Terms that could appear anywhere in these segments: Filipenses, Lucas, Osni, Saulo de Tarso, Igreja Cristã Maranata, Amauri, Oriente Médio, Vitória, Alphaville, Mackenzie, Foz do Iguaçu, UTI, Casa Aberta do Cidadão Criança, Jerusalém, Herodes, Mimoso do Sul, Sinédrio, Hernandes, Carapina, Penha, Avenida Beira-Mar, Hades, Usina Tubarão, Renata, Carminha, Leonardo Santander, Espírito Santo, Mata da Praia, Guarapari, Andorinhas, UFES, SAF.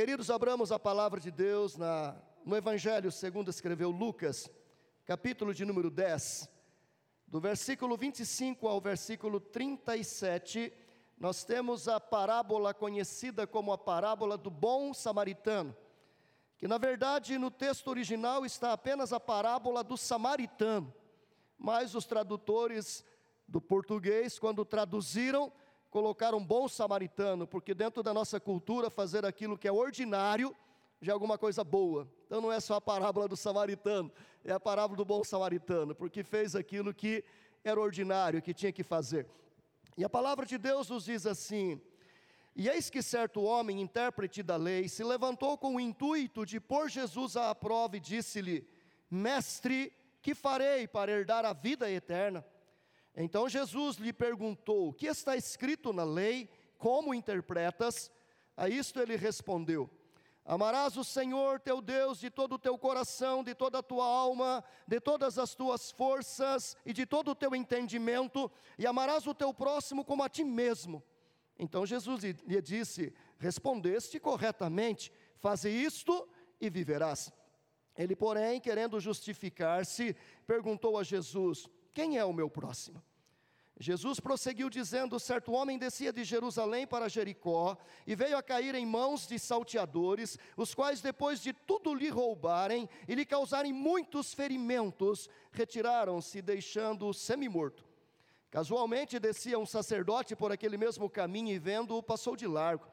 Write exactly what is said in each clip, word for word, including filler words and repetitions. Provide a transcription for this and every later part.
Queridos, abramos a palavra de Deus na, no Evangelho segundo escreveu Lucas, capítulo de número dez, do versículo vinte e cinco ao versículo trinta e sete, nós temos a parábola conhecida como a parábola do bom samaritano, que na verdade no texto original está apenas a parábola do samaritano, mas os tradutores do português, quando traduziram, colocaram bom samaritano, porque dentro da nossa cultura fazer aquilo que é ordinário já é alguma coisa boa. Então não é só a parábola do samaritano, é a parábola do bom samaritano, porque fez aquilo que era ordinário, que tinha que fazer. E a palavra de Deus nos diz assim: e eis que certo homem, intérprete da lei, se levantou com o intuito de pôr Jesus à prova e disse-lhe: Mestre, que farei para herdar a vida eterna? Então Jesus lhe perguntou: o que está escrito na lei? Como interpretas? A isto ele respondeu: amarás o Senhor teu Deus de todo o teu coração, de toda a tua alma, de todas as tuas forças e de todo o teu entendimento, e amarás o teu próximo como a ti mesmo. Então Jesus lhe disse: respondeste corretamente, faze isto e viverás. Ele, porém, querendo justificar-se, perguntou a Jesus: quem é o meu próximo? Jesus prosseguiu dizendo: certo homem descia de Jerusalém para Jericó, e veio a cair em mãos de salteadores, os quais depois de tudo lhe roubarem, e lhe causarem muitos ferimentos, retiraram-se, deixando-o semi-morto. Casualmente descia um sacerdote por aquele mesmo caminho, e vendo-o, passou de largo.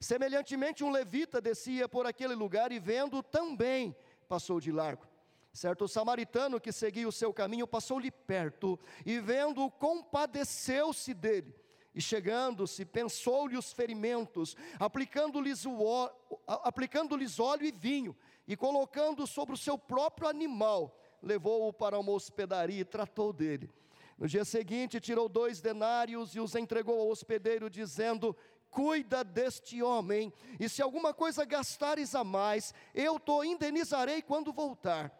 Semelhantemente um levita descia por aquele lugar, e vendo-o também, passou de largo. Certo samaritano que seguia o seu caminho passou-lhe perto, e vendo-o compadeceu-se dele, e chegando-se pensou-lhe os ferimentos, aplicando-lhes o óleo, aplicando-lhes óleo e vinho, e colocando-o sobre o seu próprio animal, levou-o para uma hospedaria e tratou dele. No dia seguinte tirou dois denários e os entregou ao hospedeiro, dizendo: cuida deste homem, e se alguma coisa gastares a mais, eu te indenizarei quando voltar.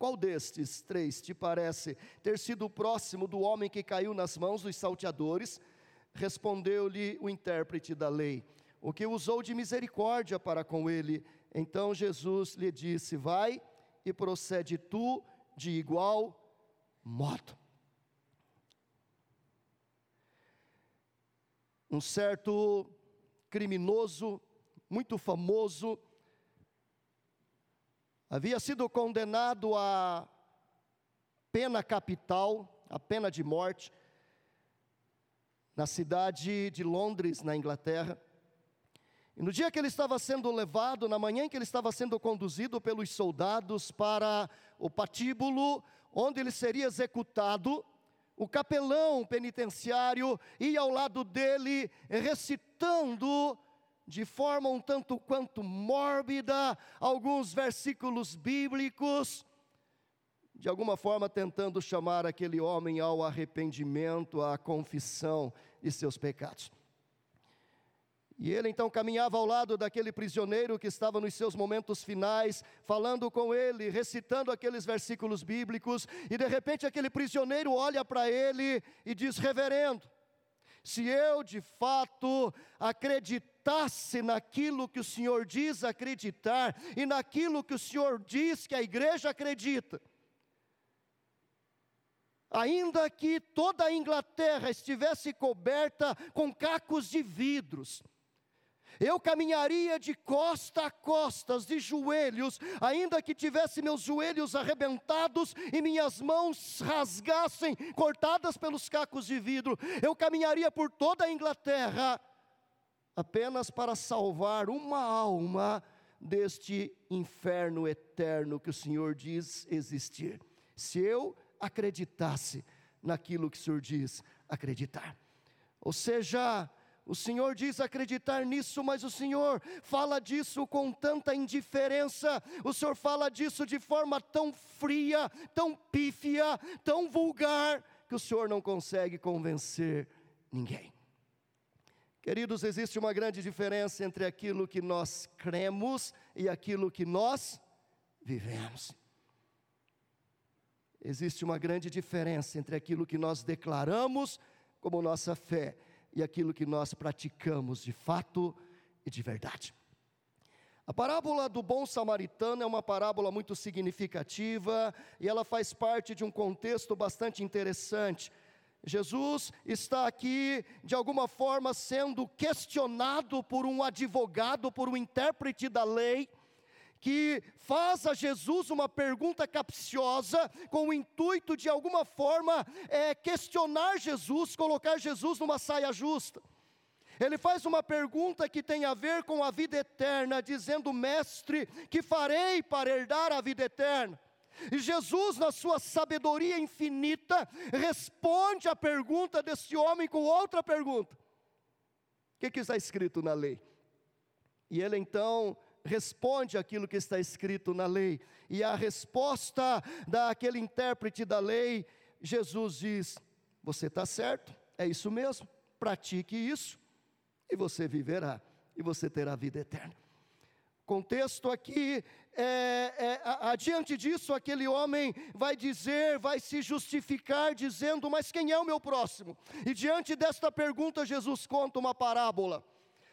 Qual destes três te parece ter sido o próximo do homem que caiu nas mãos dos salteadores? Respondeu-lhe o intérprete da lei: o que usou de misericórdia para com ele. Então Jesus lhe disse: vai e procede tu de igual modo. Um certo criminoso, muito famoso, havia sido condenado à pena capital, à pena de morte, na cidade de Londres, na Inglaterra. E no dia que ele estava sendo levado, na manhã em que ele estava sendo conduzido pelos soldados para o patíbulo, onde ele seria executado, o capelão penitenciário ia ao lado dele, recitando de forma um tanto quanto mórbida alguns versículos bíblicos, de alguma forma tentando chamar aquele homem ao arrependimento, à confissão de seus pecados. E ele então caminhava ao lado daquele prisioneiro que estava nos seus momentos finais, falando com ele, recitando aqueles versículos bíblicos, e de repente aquele prisioneiro olha para ele e diz: reverendo, se eu de fato acreditasse naquilo que o Senhor diz acreditar, e naquilo que o Senhor diz que a igreja acredita, ainda que toda a Inglaterra estivesse coberta com cacos de vidros, eu caminharia de costa a costas, de joelhos, ainda que tivesse meus joelhos arrebentados e minhas mãos rasgassem, cortadas pelos cacos de vidro. Eu caminharia por toda a Inglaterra, apenas para salvar uma alma deste inferno eterno que o Senhor diz existir, se eu acreditasse naquilo que o Senhor diz acreditar. Ou seja, o Senhor diz acreditar nisso, mas o Senhor fala disso com tanta indiferença, o Senhor fala disso de forma tão fria, tão pífia, tão vulgar, que o Senhor não consegue convencer ninguém. Queridos, existe uma grande diferença entre aquilo que nós cremos e aquilo que nós vivemos. Existe uma grande diferença entre aquilo que nós declaramos como nossa fé e aquilo que nós praticamos de fato e de verdade. A parábola do bom samaritano é uma parábola muito significativa e ela faz parte de um contexto bastante interessante. Jesus está aqui, de alguma forma, sendo questionado por um advogado, por um intérprete da lei, que faz a Jesus uma pergunta capciosa, com o intuito de alguma forma é, questionar Jesus, colocar Jesus numa saia justa. Ele faz uma pergunta que tem a ver com a vida eterna, dizendo: mestre, que farei para herdar a vida eterna? E Jesus, na sua sabedoria infinita, responde a pergunta desse homem com outra pergunta. O que, que está escrito na lei? E ele então responde aquilo que está escrito na lei. E a resposta daquele intérprete da lei, Jesus diz: você está certo, é isso mesmo, pratique isso. E você viverá, e você terá vida eterna. Contexto aqui, é, é, adiante disso, aquele homem vai dizer, vai se justificar dizendo: mas quem é o meu próximo? E diante desta pergunta, Jesus conta uma parábola.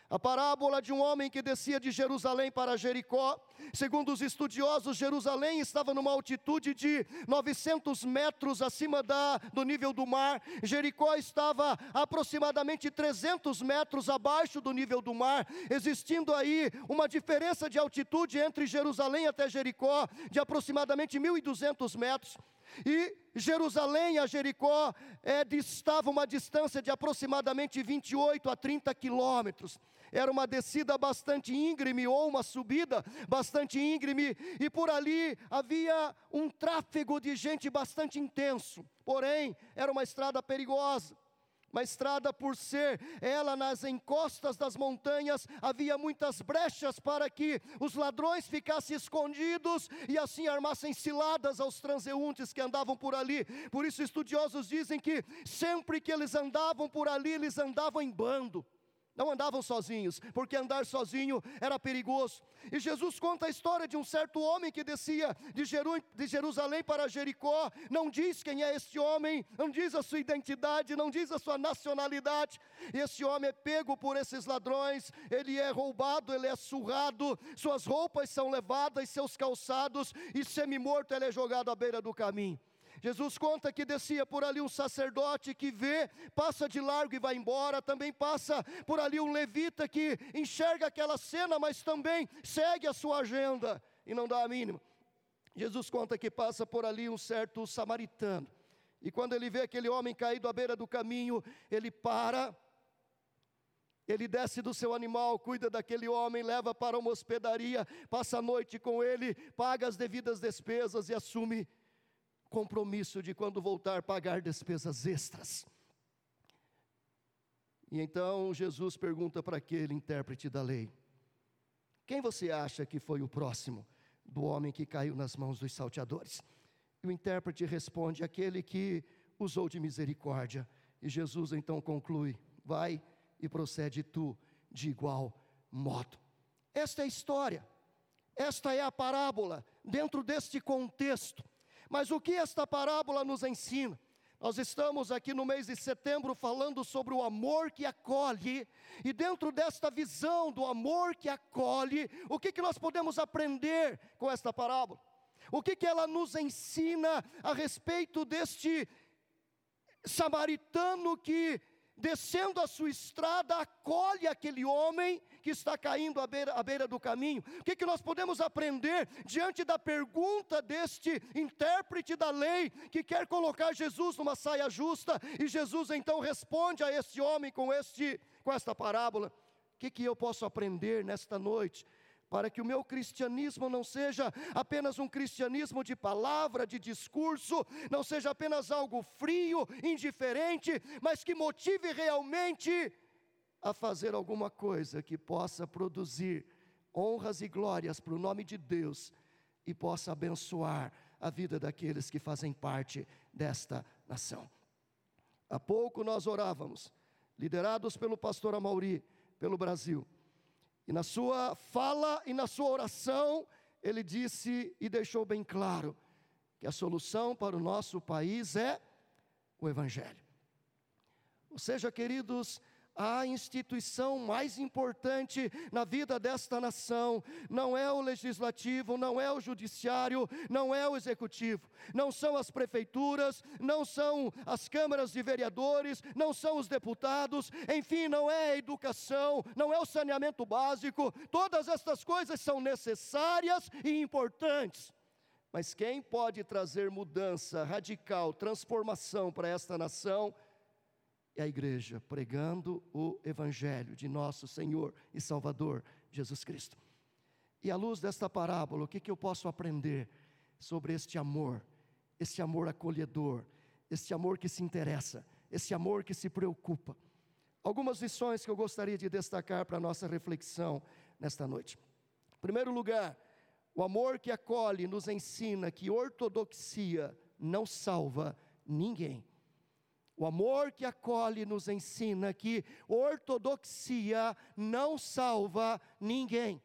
A parábola de um homem que descia de Jerusalém para Jericó. Segundo os estudiosos, Jerusalém estava numa altitude de novecentos metros acima da, do nível do mar. Jericó estava aproximadamente trezentos metros abaixo do nível do mar, existindo aí uma diferença de altitude entre Jerusalém até Jericó de aproximadamente mil e duzentos metros. E Jerusalém a Jericó é, estava uma distância de aproximadamente vinte e oito a trinta quilômetros. Era uma descida bastante íngreme, ou uma subida bastante íngreme, e por ali havia um tráfego de gente bastante intenso. Porém, era uma estrada perigosa. Uma estrada, por ser ela nas encostas das montanhas, havia muitas brechas para que os ladrões ficassem escondidos e assim armassem ciladas aos transeuntes que andavam por ali. Por isso estudiosos dizem que sempre que eles andavam por ali, eles andavam em bando. Não andavam sozinhos, porque andar sozinho era perigoso. E Jesus conta a história de um certo homem que descia de, Jeru- de Jerusalém para Jericó. Não diz quem é este homem, não diz a sua identidade, não diz a sua nacionalidade. Esse homem é pego por esses ladrões, ele é roubado, ele é surrado, suas roupas são levadas, seus calçados, e semi-morto ele é jogado à beira do caminho. Jesus conta que descia por ali um sacerdote que vê, passa de largo e vai embora. Também passa por ali um levita que enxerga aquela cena, mas também segue a sua agenda e não dá a mínima. Jesus conta que passa por ali um certo samaritano. E quando ele vê aquele homem caído à beira do caminho, ele para, ele desce do seu animal, cuida daquele homem, leva para uma hospedaria, passa a noite com ele, paga as devidas despesas e assume compromisso de, quando voltar, pagar despesas extras. E então Jesus pergunta para aquele intérprete da lei: quem você acha que foi o próximo do homem que caiu nas mãos dos salteadores? E o intérprete responde: aquele que usou de misericórdia. E Jesus então conclui: vai e procede tu de igual modo. Esta é a história, esta é a parábola, dentro deste contexto. Mas o que esta parábola nos ensina? Nós estamos aqui no mês de setembro falando sobre o amor que acolhe, e dentro desta visão do amor que acolhe, o que que nós podemos aprender com esta parábola? O que que ela nos ensina a respeito deste samaritano que, descendo a sua estrada, acolhe aquele homem que está caindo à beira, à beira do caminho? O que que nós podemos aprender diante da pergunta deste intérprete da lei, que quer colocar Jesus numa saia justa? E Jesus então responde a este homem com, este, com esta parábola. O que que eu posso aprender nesta noite, para que o meu cristianismo não seja apenas um cristianismo de palavra, de discurso, não seja apenas algo frio, indiferente, mas que motive realmente a fazer alguma coisa que possa produzir honras e glórias para o nome de Deus, e possa abençoar a vida daqueles que fazem parte desta nação? Há pouco nós orávamos, liderados pelo pastor Amauri, pelo Brasil. E na sua fala e na sua oração, ele disse e deixou bem claro que a solução para o nosso país é o Evangelho. Ou seja, queridos, A instituição mais importante na vida desta nação não é o legislativo, não é o judiciário, não é o executivo, não são as prefeituras, não são as câmaras de vereadores, não são os deputados, enfim, não é a educação, não é o saneamento básico. Todas estas coisas são necessárias e importantes, mas quem pode trazer mudança radical, transformação para esta nação é a igreja, pregando o Evangelho de nosso Senhor e Salvador, Jesus Cristo. E à luz desta parábola, o que, que eu posso aprender sobre este amor, este amor acolhedor, este amor que se interessa, este amor que se preocupa? Algumas lições que eu gostaria de destacar para a nossa reflexão nesta noite. Em primeiro lugar, o amor que acolhe nos ensina que ortodoxia não salva ninguém. O amor que acolhe nos ensina que ortodoxia não salva ninguém.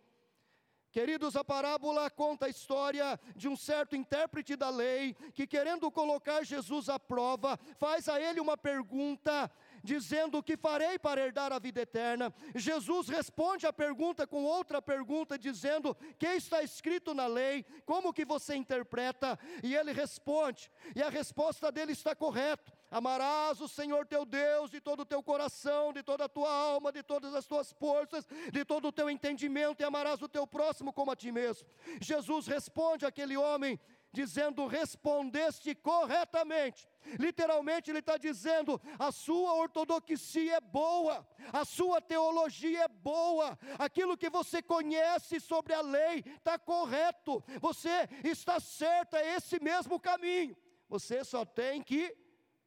Queridos, a parábola conta a história de um certo intérprete da lei que, querendo colocar Jesus à prova, faz a ele uma pergunta, dizendo: o que farei para herdar a vida eterna? Jesus responde a pergunta com outra pergunta, dizendo: que está escrito na lei? Como que você interpreta? E ele responde, e a resposta dele está correta: amarás o Senhor teu Deus de todo o teu coração, de toda a tua alma, de todas as tuas forças, de todo o teu entendimento, e amarás o teu próximo como a ti mesmo. Jesus responde àquele homem dizendo: respondeste corretamente. Literalmente ele está dizendo: a sua ortodoxia é boa, a sua teologia é boa, aquilo que você conhece sobre a lei está correto, você está certo, é esse mesmo caminho, você só tem que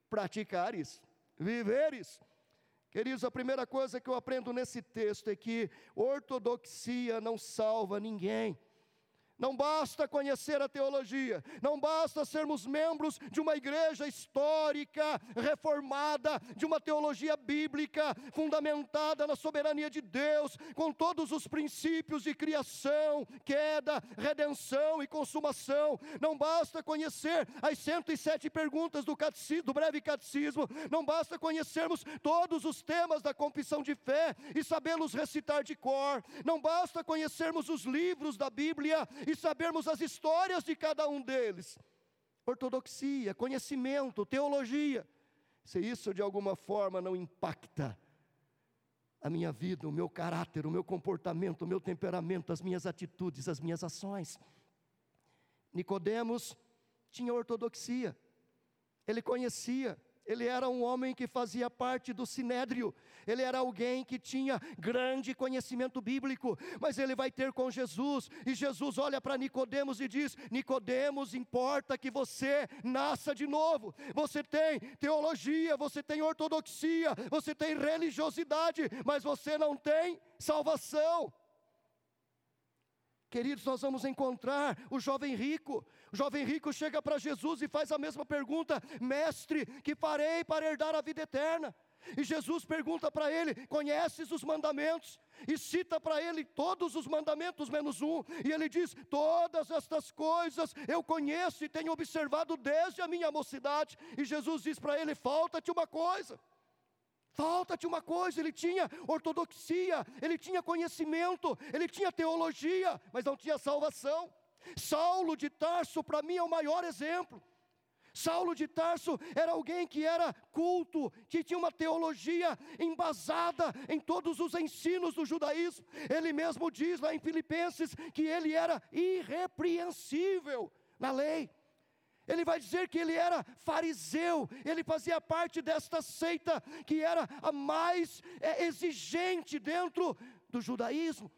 praticar isso, viver isso. Queridos, a primeira coisa que eu aprendo nesse texto é que ortodoxia não salva ninguém. Não basta conhecer a teologia, não basta sermos membros de uma igreja histórica, reformada, de uma teologia bíblica, fundamentada na soberania de Deus, com todos os princípios de criação, queda, redenção e consumação. Não basta conhecer as cento e sete perguntas do, catecismo, do breve catecismo, não basta conhecermos todos os temas da confissão de fé e sabê-los recitar de cor, não basta conhecermos os livros da Bíblia e sabermos as histórias de cada um deles. Ortodoxia, conhecimento, teologia, se isso de alguma forma não impacta a minha vida, o meu caráter, o meu comportamento, o meu temperamento, as minhas atitudes, as minhas ações. Nicodemos tinha ortodoxia, ele conhecia. Ele era um homem que fazia parte do Sinédrio, ele era alguém que tinha grande conhecimento bíblico, mas ele vai ter com Jesus, e Jesus olha para Nicodemos e diz: Nicodemos, importa que você nasça de novo. Você tem teologia, você tem ortodoxia, você tem religiosidade, mas você não tem salvação. Queridos, nós vamos encontrar o jovem rico. O jovem rico chega para Jesus e faz a mesma pergunta: mestre, que farei para herdar a vida eterna? E Jesus pergunta para ele: conheces os mandamentos? E cita para ele todos os mandamentos menos um, e ele diz: todas estas coisas eu conheço e tenho observado desde a minha mocidade. E Jesus diz para ele: falta-te uma coisa. Falta-te uma coisa. Ele tinha ortodoxia, ele tinha conhecimento, ele tinha teologia, mas não tinha salvação. Saulo de Tarso para mim é o maior exemplo. Saulo de Tarso era alguém que era culto, que tinha uma teologia embasada em todos os ensinos do judaísmo. Ele mesmo diz lá em Filipenses que ele era irrepreensível na lei. Ele vai dizer que ele era fariseu, ele fazia parte desta seita que era a mais é, exigente dentro do judaísmo.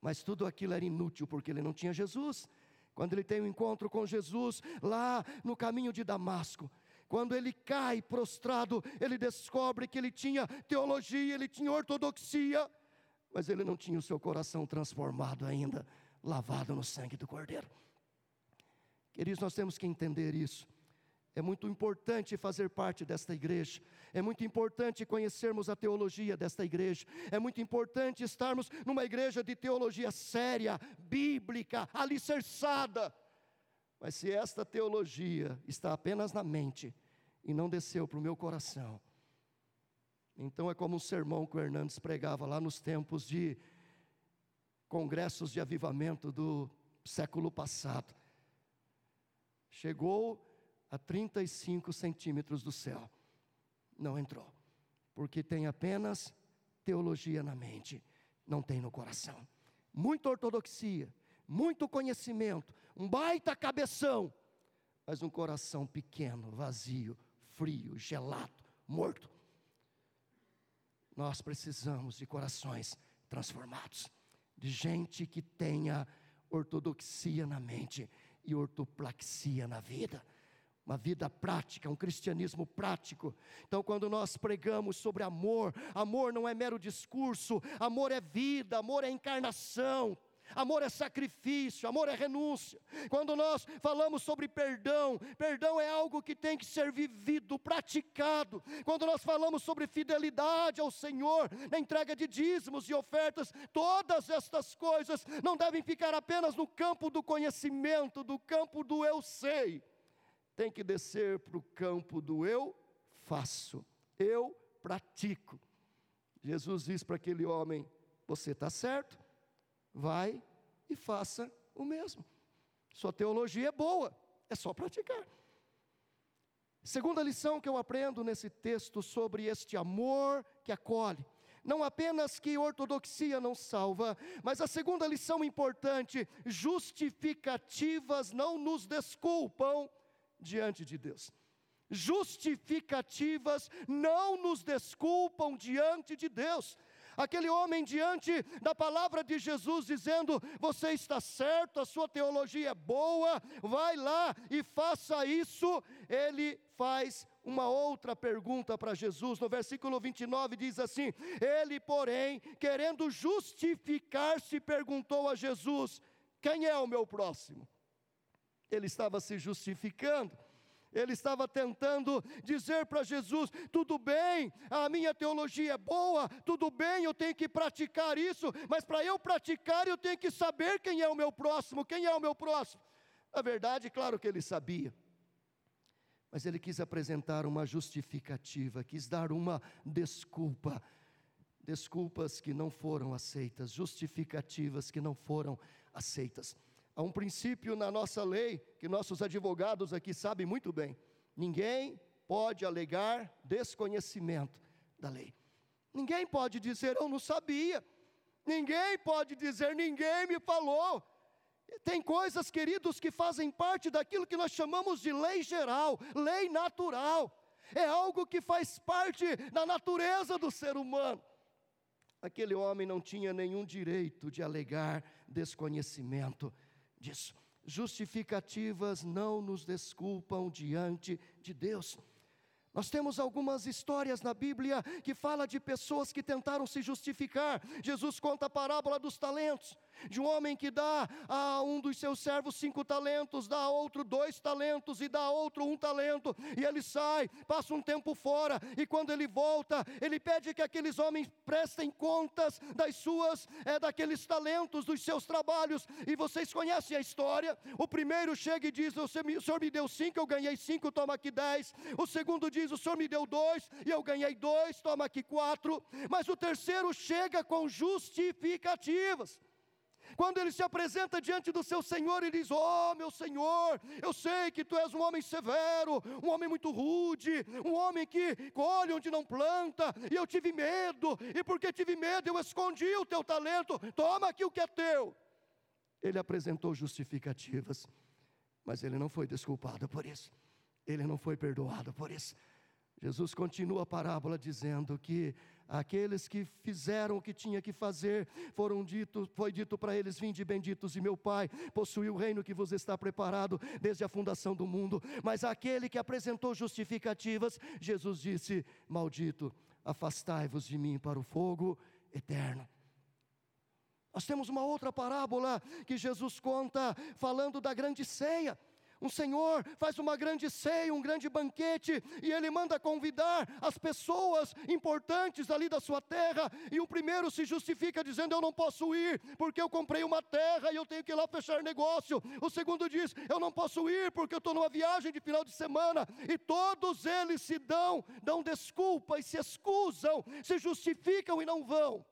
Mas tudo aquilo era inútil porque ele não tinha Jesus. Quando ele tem um encontro com Jesus lá no caminho de Damasco, quando ele cai prostrado, ele descobre que ele tinha teologia, ele tinha ortodoxia, mas ele não tinha o seu coração transformado ainda, lavado no sangue do Cordeiro. Queridos, nós temos que entender isso. É muito importante fazer parte desta igreja, é muito importante conhecermos a teologia desta igreja, é muito importante estarmos numa igreja de teologia séria, bíblica, alicerçada. Mas se esta teologia está apenas na mente e não desceu para o meu coração, Então é como um sermão que o Hernandes pregava lá nos tempos de congressos de avivamento do século passado. Chegou a trinta e cinco centímetros do céu. Não entrou. Porque tem apenas teologia na mente. Não tem no coração. Muita ortodoxia. Muito conhecimento. Um baita cabeção. Mas um coração pequeno, vazio, frio, gelado, morto. Nós precisamos de corações transformados. De gente que tenha ortodoxia na mente e ortoplaxia na vida. Uma vida prática, um cristianismo prático. Então quando nós pregamos sobre amor, amor não é mero discurso, amor é vida, amor é encarnação. Amor é sacrifício, amor é renúncia. Quando nós falamos sobre perdão, perdão é algo que tem que ser vivido, praticado. Quando nós falamos sobre fidelidade ao Senhor, na entrega de dízimos e ofertas, todas estas coisas não devem ficar apenas no campo do conhecimento, do campo do eu sei. Tem que descer para o campo do eu faço, eu pratico. Jesus diz para aquele homem: você está certo? Vai e faça o mesmo. Sua teologia é boa, é só praticar. Segunda lição que eu aprendo nesse texto sobre este amor que acolhe. Não apenas que ortodoxia não salva, mas a segunda lição importante: justificativas não nos desculpam diante de Deus. Justificativas não nos desculpam diante de Deus. Aquele homem diante da palavra de Jesus dizendo: você está certo, a sua teologia é boa, vai lá e faça isso. Ele faz uma outra pergunta para Jesus, no versículo vinte e nove diz assim: ele porém, querendo justificar-se, perguntou a Jesus: quem é o meu próximo? Ele estava se justificando. Ele estava tentando dizer para Jesus: tudo bem, a minha teologia é boa, tudo bem, eu tenho que praticar isso, mas para eu praticar eu tenho que saber quem é o meu próximo, quem é o meu próximo. Na verdade, claro que ele sabia, mas ele quis apresentar uma justificativa, quis dar uma desculpa, desculpas que não foram aceitas, justificativas que não foram aceitas. Há um princípio na nossa lei, que nossos advogados aqui sabem muito bem. Ninguém pode alegar desconhecimento da lei. Ninguém pode dizer, eu não sabia. Ninguém pode dizer, ninguém me falou. Tem coisas, queridos, que fazem parte daquilo que nós chamamos de lei geral, lei natural. É algo que faz parte da natureza do ser humano. Aquele homem não tinha nenhum direito de alegar desconhecimento disso. Justificativas não nos desculpam diante de Deus. Nós temos algumas histórias na Bíblia que fala de pessoas que tentaram se justificar. Jesus conta a parábola dos talentos, de um homem que dá a um dos seus servos cinco talentos, dá a outro dois talentos e dá a outro um talento. E ele sai, passa um tempo fora e quando ele volta, ele pede que aqueles homens prestem contas das suas, é, daqueles talentos, dos seus trabalhos. E vocês conhecem a história. O primeiro chega e diz, o Senhor me deu cinco, eu ganhei cinco, toma aqui dez. O segundo diz, o Senhor me deu dois e eu ganhei dois, toma aqui quatro. Mas o terceiro chega com justificativas. Quando ele se apresenta diante do seu Senhor, ele diz, oh meu Senhor, eu sei que tu és um homem severo, um homem muito rude, um homem que colhe onde não planta, e eu tive medo, e porque tive medo eu escondi o teu talento, toma aqui o que é teu. Ele apresentou justificativas, mas ele não foi desculpado por isso. Ele não foi perdoado por isso. Jesus continua a parábola dizendo que aqueles que fizeram o que tinha que fazer, foram dito, foi dito para eles, vinde benditos de meu Pai, possui o reino que vos está preparado desde a fundação do mundo. Mas aquele que apresentou justificativas, Jesus disse, maldito, afastai-vos de mim para o fogo eterno. Nós temos uma outra parábola que Jesus conta falando da grande ceia. O Senhor faz uma grande ceia, um grande banquete, e Ele manda convidar as pessoas importantes ali da sua terra, e o primeiro se justifica dizendo, eu não posso ir, porque eu comprei uma terra e eu tenho que ir lá fechar negócio. O segundo diz, eu não posso ir, porque eu estou numa viagem de final de semana, e todos eles se dão, dão desculpas, se excusam, se justificam e não vão.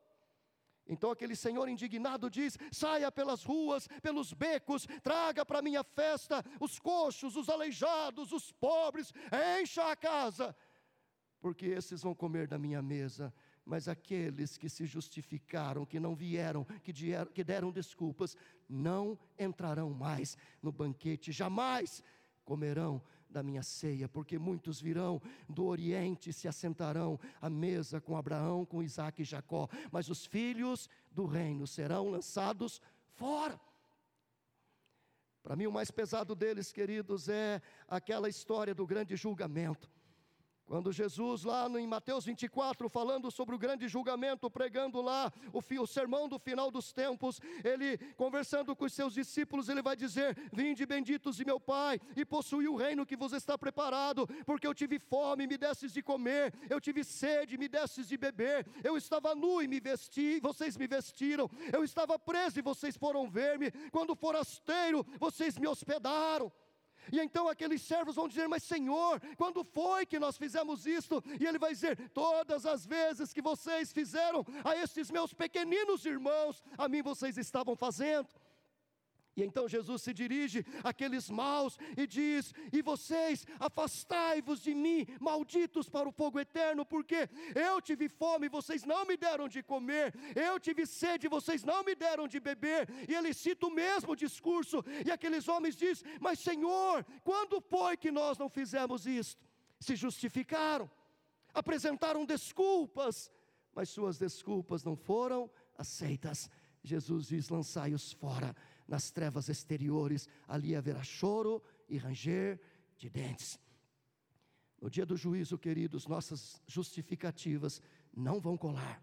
Então aquele senhor indignado diz, saia pelas ruas, pelos becos, traga para a minha festa os coxos, os aleijados, os pobres, encha a casa, porque esses vão comer da minha mesa. Mas aqueles que se justificaram, que não vieram, que, dieram, que deram desculpas, não entrarão mais no banquete, jamais comerão da minha ceia, porque muitos virão do Oriente e se assentarão à mesa com Abraão, com Isaac e Jacó, mas os filhos do reino serão lançados fora. Para mim o mais pesado deles, queridos, é aquela história do grande julgamento. Quando Jesus lá em Mateus vinte e quatro, falando sobre o grande julgamento, pregando lá o, fi, o sermão do final dos tempos, Ele conversando com os seus discípulos, Ele vai dizer, vinde benditos de meu Pai, e possuí o reino que vos está preparado, porque eu tive fome, me destes de comer, eu tive sede, me destes de beber, eu estava nu e me vesti, vocês me vestiram, eu estava preso e vocês foram ver-me, quando forasteiro, vocês me hospedaram. E então aqueles servos vão dizer, mas Senhor, quando foi que nós fizemos isto? E Ele vai dizer, todas as vezes que vocês fizeram a estes meus pequeninos irmãos, a mim vocês estavam fazendo. E então Jesus se dirige àqueles maus e diz, e vocês, afastai-vos de mim, malditos para o fogo eterno, porque eu tive fome e vocês não me deram de comer, eu tive sede e vocês não me deram de beber. E Ele cita o mesmo discurso, e aqueles homens dizem, mas Senhor, quando foi que nós não fizemos isto? Se justificaram, apresentaram desculpas, mas suas desculpas não foram aceitas. Jesus diz, lançai-os fora, nas trevas exteriores, ali haverá choro e ranger de dentes. No dia do juízo, queridos, nossas justificativas não vão colar.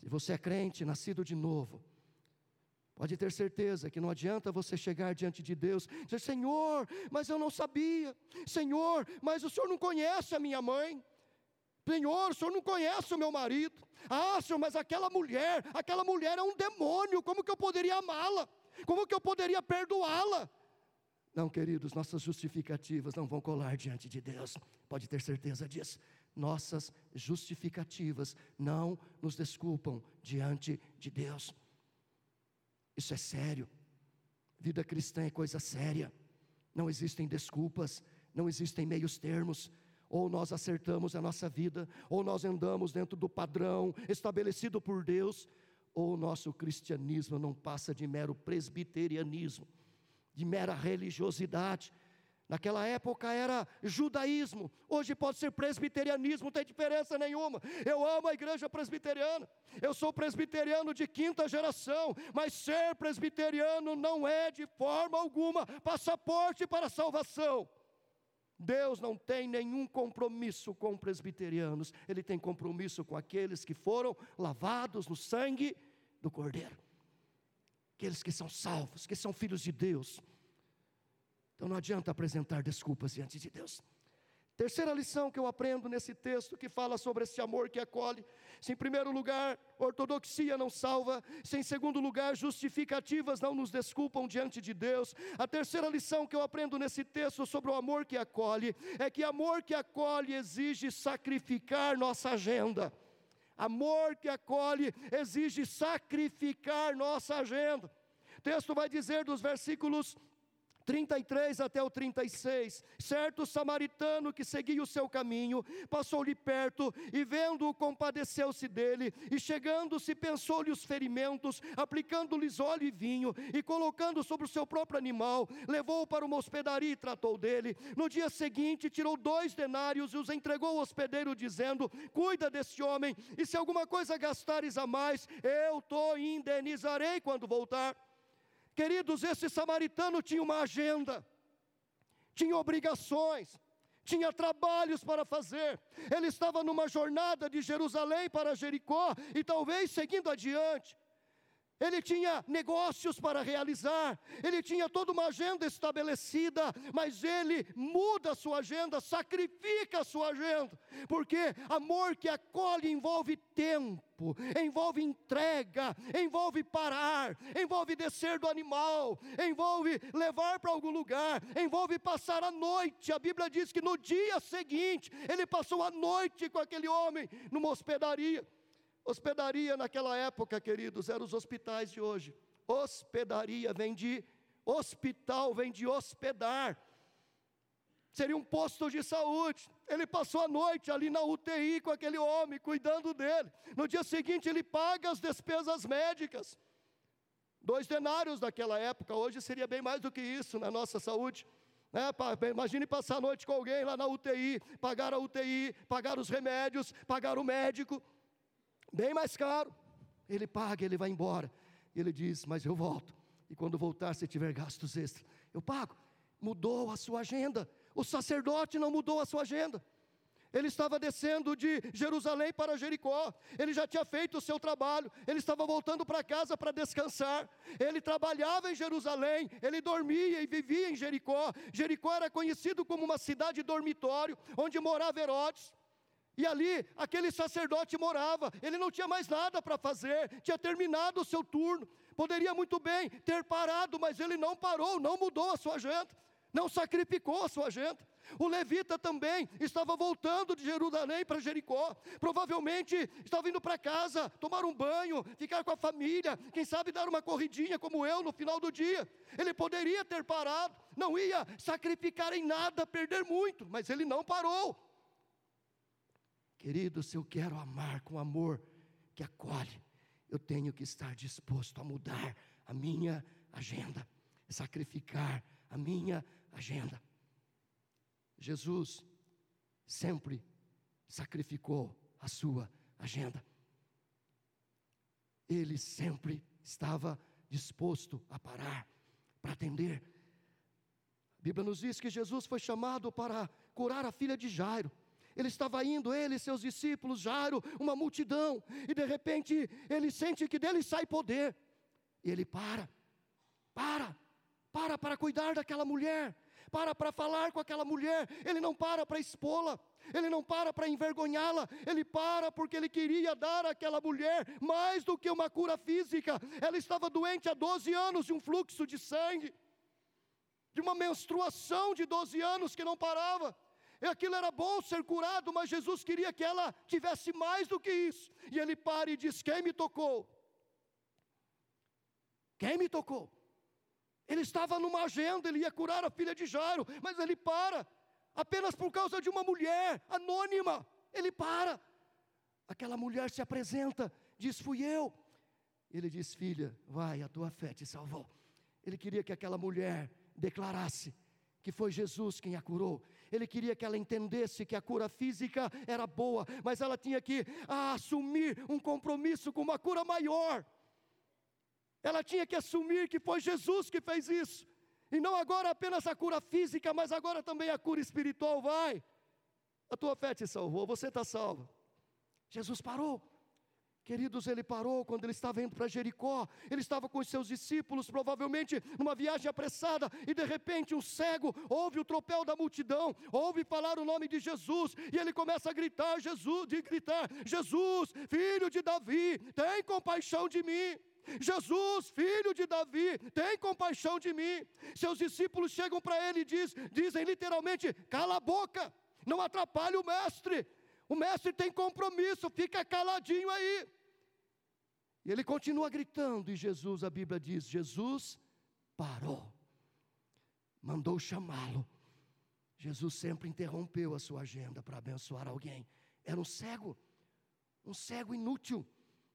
Se você é crente, nascido de novo, pode ter certeza que não adianta você chegar diante de Deus e dizer, Senhor, mas eu não sabia, Senhor, mas o Senhor não conhece a minha mãe, Senhor, o Senhor não conhece o meu marido. Ah, Senhor, mas aquela mulher, aquela mulher é um demônio, como que eu poderia amá-la? Como que eu poderia perdoá-la? Não, queridos, nossas justificativas não vão colar diante de Deus, pode ter certeza disso. Nossas justificativas não nos desculpam diante de Deus. Isso é sério. Vida cristã é coisa séria. Não existem desculpas, não existem meios termos. Ou nós acertamos a nossa vida, ou nós andamos dentro do padrão estabelecido por Deus, ou o nosso cristianismo não passa de mero presbiterianismo, de mera religiosidade. Naquela época era judaísmo, hoje pode ser presbiterianismo, não tem diferença nenhuma. Eu amo a igreja presbiteriana, eu sou presbiteriano de quinta geração, mas ser presbiteriano não é de forma alguma passaporte para a salvação. Deus não tem nenhum compromisso com presbiterianos, Ele tem compromisso com aqueles que foram lavados no sangue do Cordeiro, aqueles que são salvos, que são filhos de Deus. Então não adianta apresentar desculpas diante de Deus. Terceira lição que eu aprendo nesse texto, que fala sobre esse amor que acolhe. Se em primeiro lugar, ortodoxia não salva. Se em segundo lugar, justificativas não nos desculpam diante de Deus. A terceira lição que eu aprendo nesse texto sobre o amor que acolhe, é que amor que acolhe exige sacrificar nossa agenda. Amor que acolhe exige sacrificar nossa agenda. O texto vai dizer dos versículos trinta e três até o trinta e seis, certo samaritano que seguia o seu caminho, passou-lhe perto, e vendo-o compadeceu-se dele, e chegando-se pensou-lhe os ferimentos, aplicando-lhes óleo e vinho, e colocando sobre o seu próprio animal, levou-o para uma hospedaria e tratou dele. No dia seguinte tirou dois denários e os entregou ao hospedeiro dizendo, cuida deste homem, e se alguma coisa gastares a mais, eu te indenizarei quando voltar. Queridos, esse samaritano tinha uma agenda, tinha obrigações, tinha trabalhos para fazer. Ele estava numa jornada de Jerusalém para Jericó e talvez seguindo adiante. ele tinha negócios para realizar, ele tinha toda uma agenda estabelecida, mas ele muda a sua agenda, sacrifica a sua agenda, porque amor que acolhe envolve tempo, envolve entrega, envolve parar, envolve descer do animal, envolve levar para algum lugar, envolve passar a noite. A Bíblia diz que no dia seguinte, ele passou a noite com aquele homem numa hospedaria. Hospedaria naquela época, queridos, eram os hospitais de hoje. Hospedaria vem de hospital, vem de hospedar. Seria um posto de saúde. Ele passou a noite ali na U T I com aquele homem, cuidando dele. No dia seguinte ele paga as despesas médicas. Dois denários naquela época, hoje seria bem mais do que isso na nossa saúde. É, imagine passar a noite com alguém lá na U T I, pagar a U T I, pagar os remédios, pagar o médico. Bem mais caro. Ele paga, ele vai embora, ele diz, mas eu volto, e quando voltar, se tiver gastos extras, eu pago. Mudou a sua agenda. O sacerdote não mudou a sua agenda. Ele estava descendo de Jerusalém para Jericó, ele já tinha feito o seu trabalho, ele estava voltando para casa para descansar. Ele trabalhava em Jerusalém, ele dormia e vivia em Jericó. Jericó era conhecido como uma cidade dormitório, onde morava Herodes. E ali, aquele sacerdote morava, ele não tinha mais nada para fazer, tinha terminado o seu turno, poderia muito bem ter parado, mas ele não parou, não mudou a sua agenda, não sacrificou a sua agenda. O levita também estava voltando de Jerusalém para Jericó, provavelmente estava indo para casa, tomar um banho, ficar com a família, quem sabe dar uma corridinha como eu no final do dia. Ele poderia ter parado, não ia sacrificar em nada, perder muito, mas ele não parou. Querido, se eu quero amar com amor que acolhe, eu tenho que estar disposto a mudar a minha agenda, sacrificar a minha agenda. Jesus sempre sacrificou a sua agenda. Ele sempre estava disposto a parar para atender. A Bíblia nos diz que Jesus foi chamado para curar a filha de Jairo. Ele estava indo, ele e seus discípulos, Jairo, uma multidão, e de repente ele sente que dele sai poder, e ele para, para, para para cuidar daquela mulher, para para falar com aquela mulher. Ele não para para expô-la, ele não para para envergonhá-la, ele para porque ele queria dar àquela mulher mais do que uma cura física. Ela estava doente há doze anos de um fluxo de sangue, de uma menstruação de doze anos que não parava. E aquilo era bom ser curado, mas Jesus queria que ela tivesse mais do que isso. E ele para e diz, quem me tocou? Quem me tocou? Ele estava numa agenda, ele ia curar a filha de Jairo, mas ele para, apenas por causa de uma mulher anônima. Ele para, aquela mulher se apresenta, diz, fui eu. Ele diz, filha, vai, a tua fé te salvou. Ele queria que aquela mulher declarasse que foi Jesus quem a curou. Ele queria que ela entendesse que a cura física era boa, mas ela tinha que assumir um compromisso com uma cura maior. Ela tinha que assumir que foi Jesus que fez isso, e não agora apenas a cura física, mas agora também a cura espiritual. Vai, a tua fé te salvou, você está salvo. Jesus parou. Queridos, ele parou quando ele estava indo para Jericó. Ele estava com os seus discípulos, provavelmente numa viagem apressada, e de repente um cego ouve o tropel da multidão, ouve falar o nome de Jesus, e ele começa a gritar, Jesus, de gritar, Jesus, filho de Davi, tem compaixão de mim. Jesus, filho de Davi, tem compaixão de mim. Seus discípulos chegam para ele e diz, dizem literalmente, cala a boca, não atrapalhe o mestre. O mestre tem compromisso, fica caladinho aí. E ele continua gritando, e Jesus, a Bíblia diz, Jesus parou, mandou chamá-lo. Jesus sempre interrompeu a sua agenda para abençoar alguém. Era um cego, um cego inútil,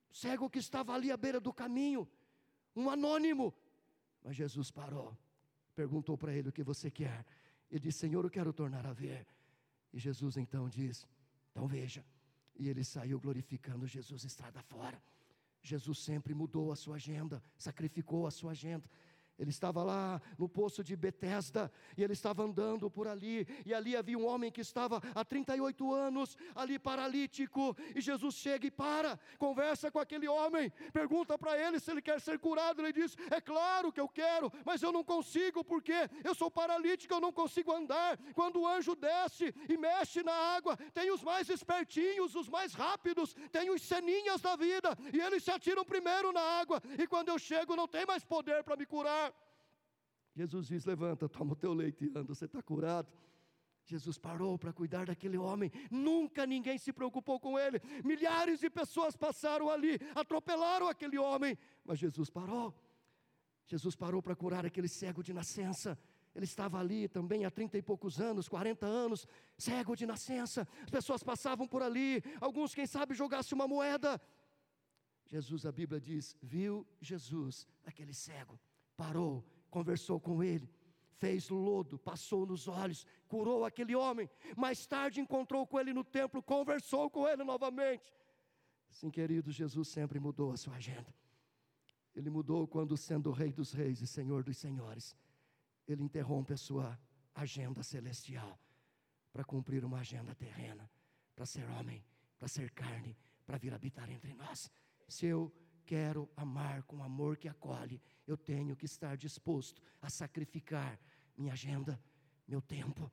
um cego que estava ali à beira do caminho, um anônimo. Mas Jesus parou, perguntou para ele, o que você quer? Ele disse, Senhor, eu quero tornar a ver. E Jesus então diz, então veja. E ele saiu glorificando Jesus, estrada fora. Jesus sempre mudou a sua agenda, sacrificou a sua agenda. Ele estava lá no poço de Betesda, e ele estava andando por ali, e ali havia um homem que estava há trinta e oito anos, ali paralítico, e Jesus chega e para, conversa com aquele homem, pergunta para ele se ele quer ser curado. Ele diz: é claro que eu quero, mas eu não consigo, porque eu sou paralítico, eu não consigo andar. Quando o anjo desce e mexe na água, tem os mais espertinhos, os mais rápidos, tem os ceninhas da vida, e eles se atiram primeiro na água, e quando eu chego não tem mais poder para me curar. Jesus diz: levanta, toma o teu leite e anda, você está curado. Jesus parou para cuidar daquele homem. Nunca ninguém se preocupou com ele. Milhares de pessoas passaram ali, atropelaram aquele homem, mas Jesus parou. Jesus parou para curar aquele cego de nascença. Ele estava ali também há trinta e poucos anos, quarenta anos, cego de nascença. As pessoas passavam por ali, alguns quem sabe jogasse uma moeda. Jesus, a Bíblia diz, viu Jesus aquele cego, parou, conversou com ele, fez lodo, passou nos olhos, curou aquele homem. Mais tarde encontrou com ele no templo, conversou com ele novamente. Sim, querido, Jesus sempre mudou a sua agenda. Ele mudou quando, sendo Rei dos Reis e Senhor dos Senhores, ele interrompe a sua agenda celestial para cumprir uma agenda terrena, para ser homem, para ser carne, para vir habitar entre nós. Se eu quero amar com amor que acolhe, eu tenho que estar disposto a sacrificar minha agenda, meu tempo,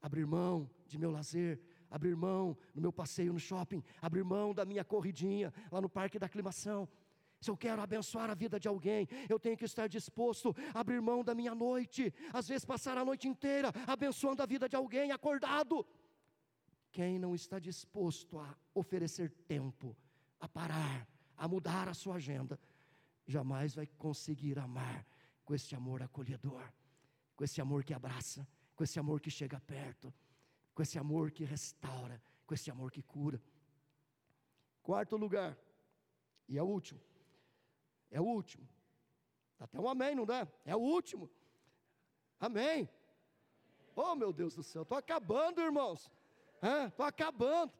abrir mão de meu lazer, abrir mão do meu passeio no shopping, abrir mão da minha corridinha lá no parque da aclimação. Se eu quero abençoar a vida de alguém, eu tenho que estar disposto a abrir mão da minha noite, às vezes passar a noite inteira abençoando a vida de alguém acordado. Quem não está disposto a oferecer tempo, a parar, a mudar a sua agenda, jamais vai conseguir amar com esse amor acolhedor, com esse amor que abraça, com esse amor que chega perto, com esse amor que restaura, com esse amor que cura. Quarto lugar, e é o último, é o último, até um amém, não dá? É o último, amém. Oh, meu Deus do céu, estou acabando, irmãos, estou acabando.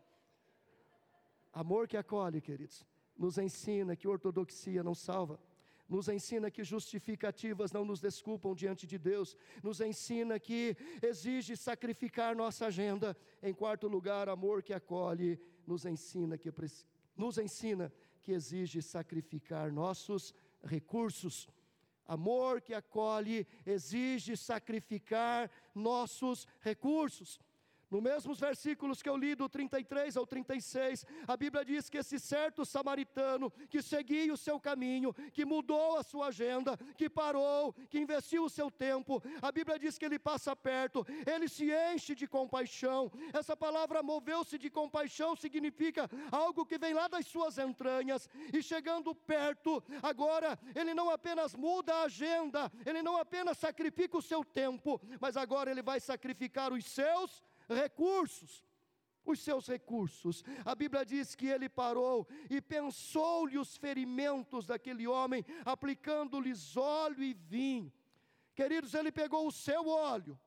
Amor que acolhe, queridos, nos ensina que ortodoxia não salva, nos ensina que justificativas não nos desculpam diante de Deus, nos ensina que exige sacrificar nossa agenda. Em quarto lugar, amor que acolhe, nos ensina que, nos ensina que exige sacrificar nossos recursos. Amor que acolhe exige sacrificar nossos recursos. No mesmos versículos que eu li, do trinta e três ao trinta e seis, a Bíblia diz que esse certo samaritano, que seguia o seu caminho, que mudou a sua agenda, que parou, que investiu o seu tempo, a Bíblia diz que ele passa perto, ele se enche de compaixão. Essa palavra moveu-se de compaixão significa algo que vem lá das suas entranhas, e chegando perto, agora ele não apenas muda a agenda, ele não apenas sacrifica o seu tempo, mas agora ele vai sacrificar os seus recursos, os seus recursos. A Bíblia diz que ele parou e pensou-lhe os ferimentos daquele homem, aplicando-lhes óleo e vinho. Queridos, ele pegou o seu óleo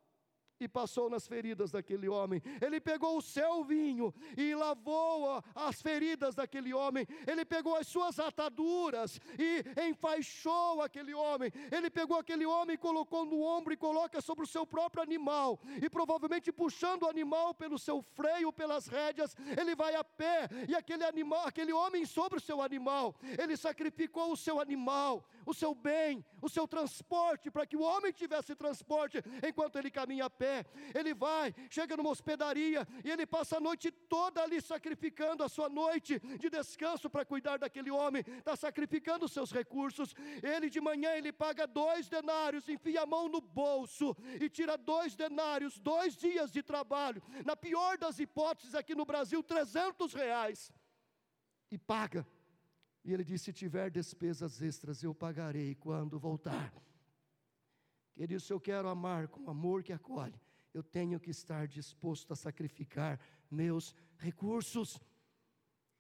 e passou nas feridas daquele homem, ele pegou o seu vinho e lavou as feridas daquele homem, ele pegou as suas ataduras e enfaixou aquele homem, ele pegou aquele homem e colocou no ombro e coloca sobre o seu próprio animal, e provavelmente puxando o animal pelo seu freio, pelas rédeas, ele vai a pé, e aquele animal, aquele homem sobre o seu animal, ele sacrificou o seu animal, o seu bem, o seu transporte, para que o homem tivesse transporte, enquanto ele caminha a pé. Ele vai, chega numa hospedaria, e ele passa a noite toda ali, sacrificando a sua noite de descanso para cuidar daquele homem, está sacrificando os seus recursos. Ele de manhã, ele paga dois denários, enfia a mão no bolso, e tira dois denários, dois dias de trabalho, na pior das hipóteses aqui no Brasil, trezentos reais, e paga. E ele disse: se tiver despesas extras, eu pagarei quando voltar. Querido, se eu quero amar com amor que acolhe, eu tenho que estar disposto a sacrificar meus recursos.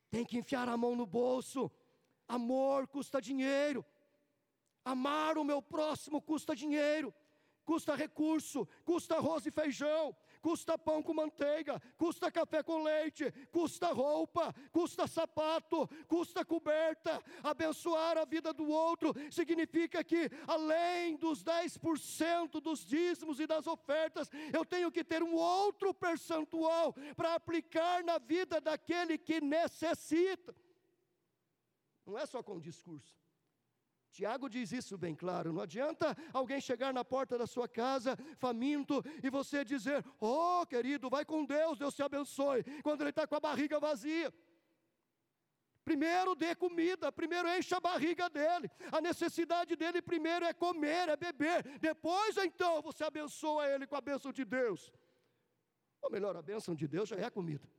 Tem que enfiar a mão no bolso. Amor custa dinheiro. Amar o meu próximo custa dinheiro, custa recurso, custa arroz e feijão, custa pão com manteiga, custa café com leite, custa roupa, custa sapato, custa coberta. Abençoar a vida do outro significa que, além dos dez por cento dos dízimos e das ofertas, eu tenho que ter um outro percentual para aplicar na vida daquele que necessita. Não é só com discurso. Tiago diz isso bem claro, não adianta alguém chegar na porta da sua casa, faminto, e você dizer, oh querido, vai com Deus, Deus te abençoe, quando ele está com a barriga vazia. Primeiro dê comida, primeiro enche a barriga dele, a necessidade dele primeiro é comer, é beber, depois então você abençoa ele com a bênção de Deus. Ou melhor, a bênção de Deus já é a comida.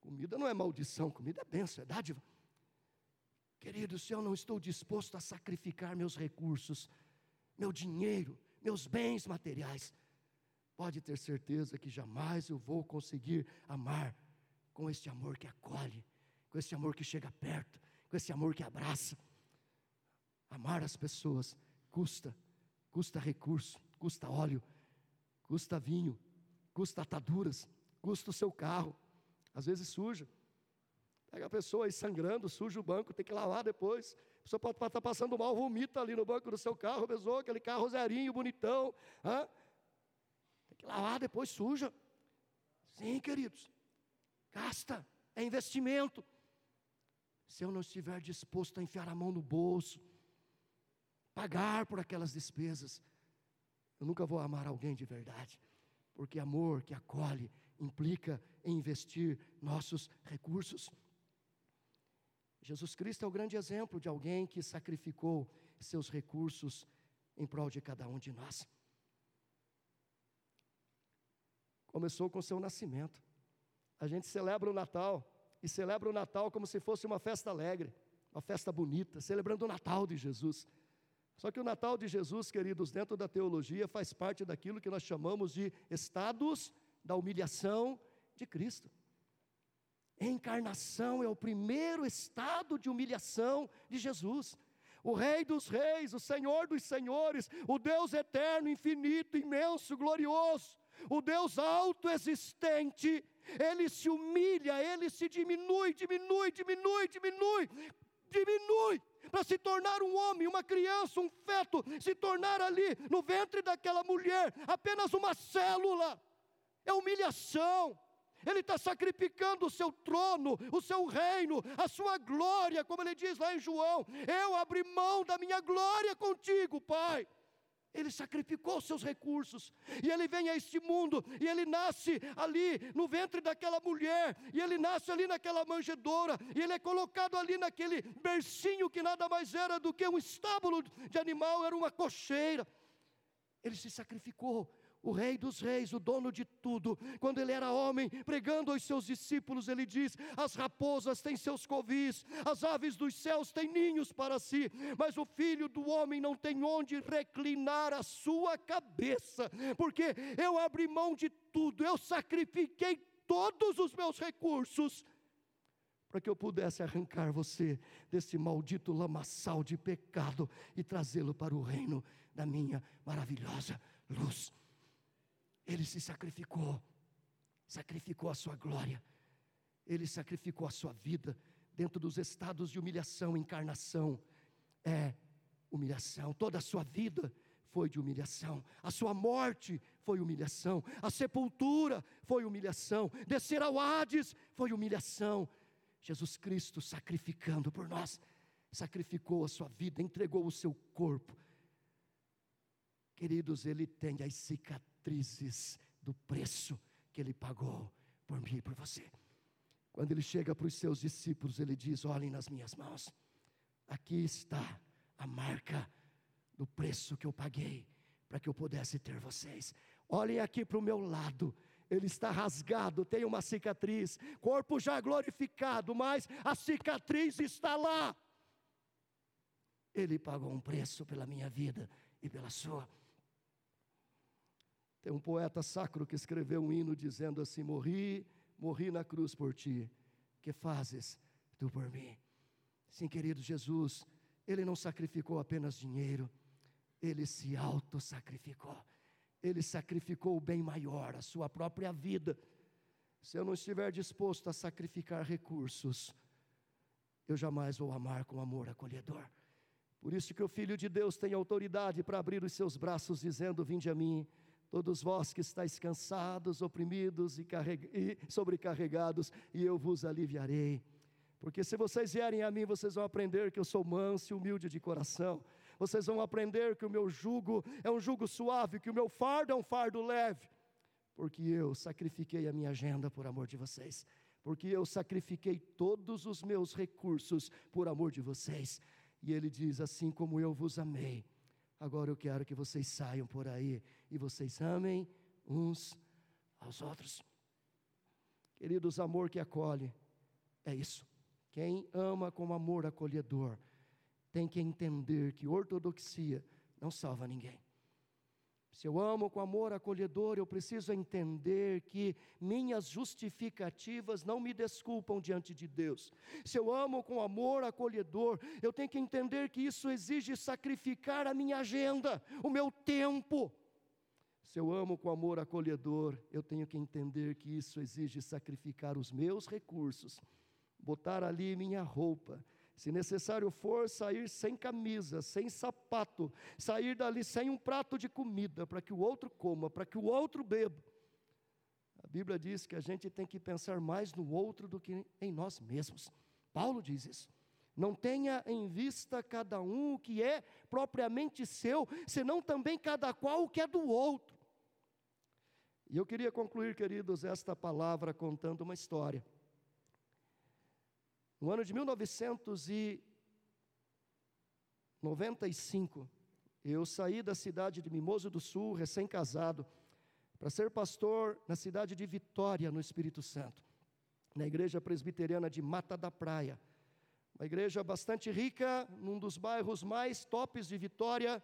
Comida não é maldição, comida é bênção, é dádiva. Querido, se eu não estou disposto a sacrificar meus recursos, meu dinheiro, meus bens materiais, pode ter certeza que jamais eu vou conseguir amar com este amor que acolhe, com este amor que chega perto, com este amor que abraça. Amar as pessoas custa, custa recurso, custa óleo, custa vinho, custa ataduras, custa o seu carro, às vezes suja. Pega a pessoa aí sangrando, suja o banco, tem que lavar depois. A pessoa pode estar passando mal, vomita ali no banco do seu carro, pessoa, aquele carro zerinho, bonitão. Hã? Tem que lavar depois, suja. Sim, queridos. Gasta, é investimento. Se eu não estiver disposto a enfiar a mão no bolso, pagar por aquelas despesas, eu nunca vou amar alguém de verdade. Porque amor que acolhe implica em investir nossos recursos. Jesus Cristo é o grande exemplo de alguém que sacrificou seus recursos em prol de cada um de nós. Começou com seu nascimento. A gente celebra o Natal, e celebra o Natal como se fosse uma festa alegre, uma festa bonita, celebrando o Natal de Jesus. Só que o Natal de Jesus, queridos, dentro da teologia, faz parte daquilo que nós chamamos de estados da humilhação de Cristo. Encarnação é o primeiro estado de humilhação de Jesus, o Rei dos Reis, o Senhor dos Senhores, o Deus eterno, infinito, imenso, glorioso, o Deus autoexistente. Ele se humilha, ele se diminui, diminui, diminui, diminui, diminui, para se tornar um homem, uma criança, um feto, se tornar ali no ventre daquela mulher, apenas uma célula. É humilhação. Ele está sacrificando o seu trono, o seu reino, a sua glória, como ele diz lá em João, eu abri mão da minha glória contigo, Pai. Ele sacrificou seus recursos, e ele vem a este mundo, e ele nasce ali no ventre daquela mulher, e ele nasce ali naquela manjedoura, e ele é colocado ali naquele bercinho que nada mais era do que um estábulo de animal, era uma cocheira. Ele se sacrificou. O Rei dos Reis, o dono de tudo, quando ele era homem, pregando aos seus discípulos, ele diz, as raposas têm seus covis, as aves dos céus têm ninhos para si, mas o Filho do Homem não tem onde reclinar a sua cabeça, porque eu abri mão de tudo, eu sacrifiquei todos os meus recursos, para que eu pudesse arrancar você desse maldito lamaçal de pecado, e trazê-lo para o reino da minha maravilhosa luz. Ele se sacrificou, sacrificou a sua glória, ele sacrificou a sua vida, dentro dos estados de humilhação. Encarnação é humilhação, toda a sua vida foi de humilhação, a sua morte foi humilhação, a sepultura foi humilhação, descer ao Hades foi humilhação. Jesus Cristo, sacrificando por nós, sacrificou a sua vida, entregou o seu corpo. Queridos, ele tem as cicatrizes do preço que ele pagou por mim e por você. Quando ele chega para os seus discípulos, ele diz, olhem nas minhas mãos, aqui está a marca do preço que eu paguei, para que eu pudesse ter vocês. Olhem aqui para o meu lado, ele está rasgado, tem uma cicatriz, corpo já glorificado, mas a cicatriz está lá. Ele pagou um preço pela minha vida e pela sua. Tem um poeta sacro que escreveu um hino dizendo assim, morri, morri na cruz por ti, que fazes tu por mim? Sim, querido, Jesus, ele não sacrificou apenas dinheiro, ele se autossacrificou. ele sacrificou o bem maior, a sua própria vida. Se eu não estiver disposto a sacrificar recursos, eu jamais vou amar com amor acolhedor. Por isso que o Filho de Deus tem autoridade para abrir os seus braços, dizendo: vinde a mim, todos vós que estáis cansados, oprimidos e, carreg... e sobrecarregados, e eu vos aliviarei. Porque se vocês vierem a mim, vocês vão aprender que eu sou manso e humilde de coração. Vocês vão aprender que o meu jugo é um jugo suave, que o meu fardo é um fardo leve. Porque eu sacrifiquei a minha agenda por amor de vocês. Porque eu sacrifiquei todos os meus recursos por amor de vocês. E ele diz: assim como eu vos amei, agora eu quero que vocês saiam por aí e vocês amem uns aos outros. Queridos, amor que acolhe é isso. Quem ama com amor acolhedor tem que entender que ortodoxia não salva ninguém. Se eu amo com amor acolhedor, eu preciso entender que minhas justificativas não me desculpam diante de Deus. Se eu amo com amor acolhedor, eu tenho que entender que isso exige sacrificar a minha agenda, o meu tempo. Se eu amo com amor acolhedor, eu tenho que entender que isso exige sacrificar os meus recursos, botar ali minha roupa. Se necessário for, sair sem camisa, sem sapato, sair dali sem um prato de comida, para que o outro coma, para que o outro beba. A Bíblia diz que a gente tem que pensar mais no outro do que em nós mesmos. Paulo diz isso. Não tenha em vista cada um o que é propriamente seu, senão também cada qual o que é do outro. E eu queria concluir, queridos, esta palavra contando uma história. No ano de mil novecentos e noventa e cinco, eu saí da cidade de Mimoso do Sul, recém-casado, para ser pastor na cidade de Vitória, no Espírito Santo, na igreja presbiteriana de Mata da Praia, uma igreja bastante rica, num dos bairros mais tops de Vitória,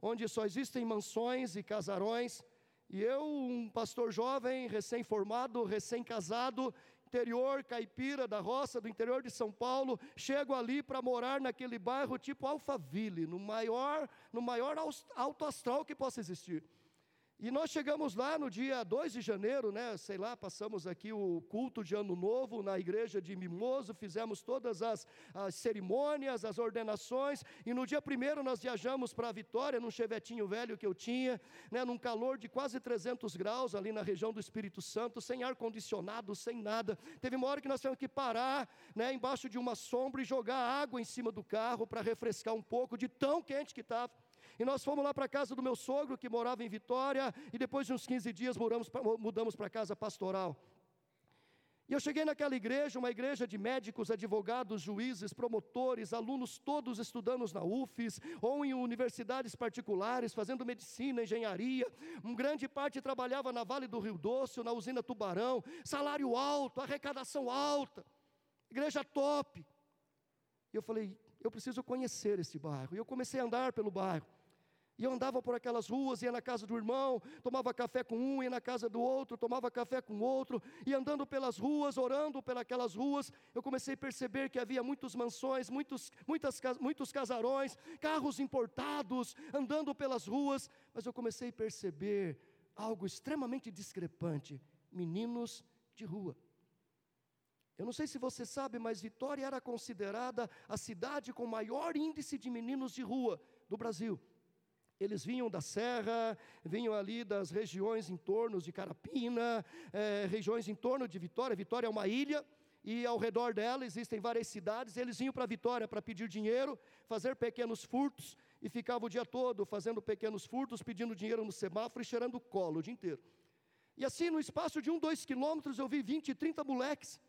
onde só existem mansões e casarões, e eu, um pastor jovem, recém-formado, recém-casado, interior, caipira da roça, do interior de São Paulo, chego ali para morar naquele bairro tipo Alphaville, no maior, no maior alto astral que possa existir. E nós chegamos lá no dia dois de janeiro, né, sei lá, passamos aqui o culto de Ano Novo na igreja de Mimoso, fizemos todas as, as cerimônias, as ordenações, e no dia primeiro nós viajamos para Vitória, num chevetinho velho que eu tinha, né, num calor de quase trezentos graus ali na região do Espírito Santo, sem ar-condicionado, sem nada. Teve uma hora que nós tivemos que parar, né, embaixo de uma sombra e jogar água em cima do carro para refrescar um pouco de tão quente que estava. E nós fomos lá para a casa do meu sogro, que morava em Vitória, e depois de uns quinze dias moramos, mudamos para a casa pastoral. E eu cheguei naquela igreja, uma igreja de médicos, advogados, juízes, promotores, alunos todos estudando na U F E S, ou em universidades particulares, fazendo medicina, engenharia. Uma grande parte trabalhava na Vale do Rio Doce, na Usina Tubarão, salário alto, arrecadação alta, igreja top. E eu falei: eu preciso conhecer esse bairro. E eu comecei a andar pelo bairro. E eu andava por aquelas ruas, ia na casa do irmão, tomava café com um, ia na casa do outro, tomava café com o outro, e andando pelas ruas, orando pelas ruas, eu comecei a perceber que havia muitas mansões, muitos, muitas, muitos casarões, carros importados, andando pelas ruas, mas eu comecei a perceber algo extremamente discrepante: meninos de rua. Eu não sei se você sabe, mas Vitória era considerada a cidade com maior índice de meninos de rua do Brasil. Eles vinham da serra, vinham ali das regiões em torno de Carapina, é, regiões em torno de Vitória. Vitória é uma ilha e ao redor dela existem várias cidades. Eles vinham para Vitória para pedir dinheiro, fazer pequenos furtos, e ficavam o dia todo fazendo pequenos furtos, pedindo dinheiro no semáforo e cheirando o colo o dia inteiro. E assim, no espaço de um, dois quilômetros, eu vi vinte, trinta moleques.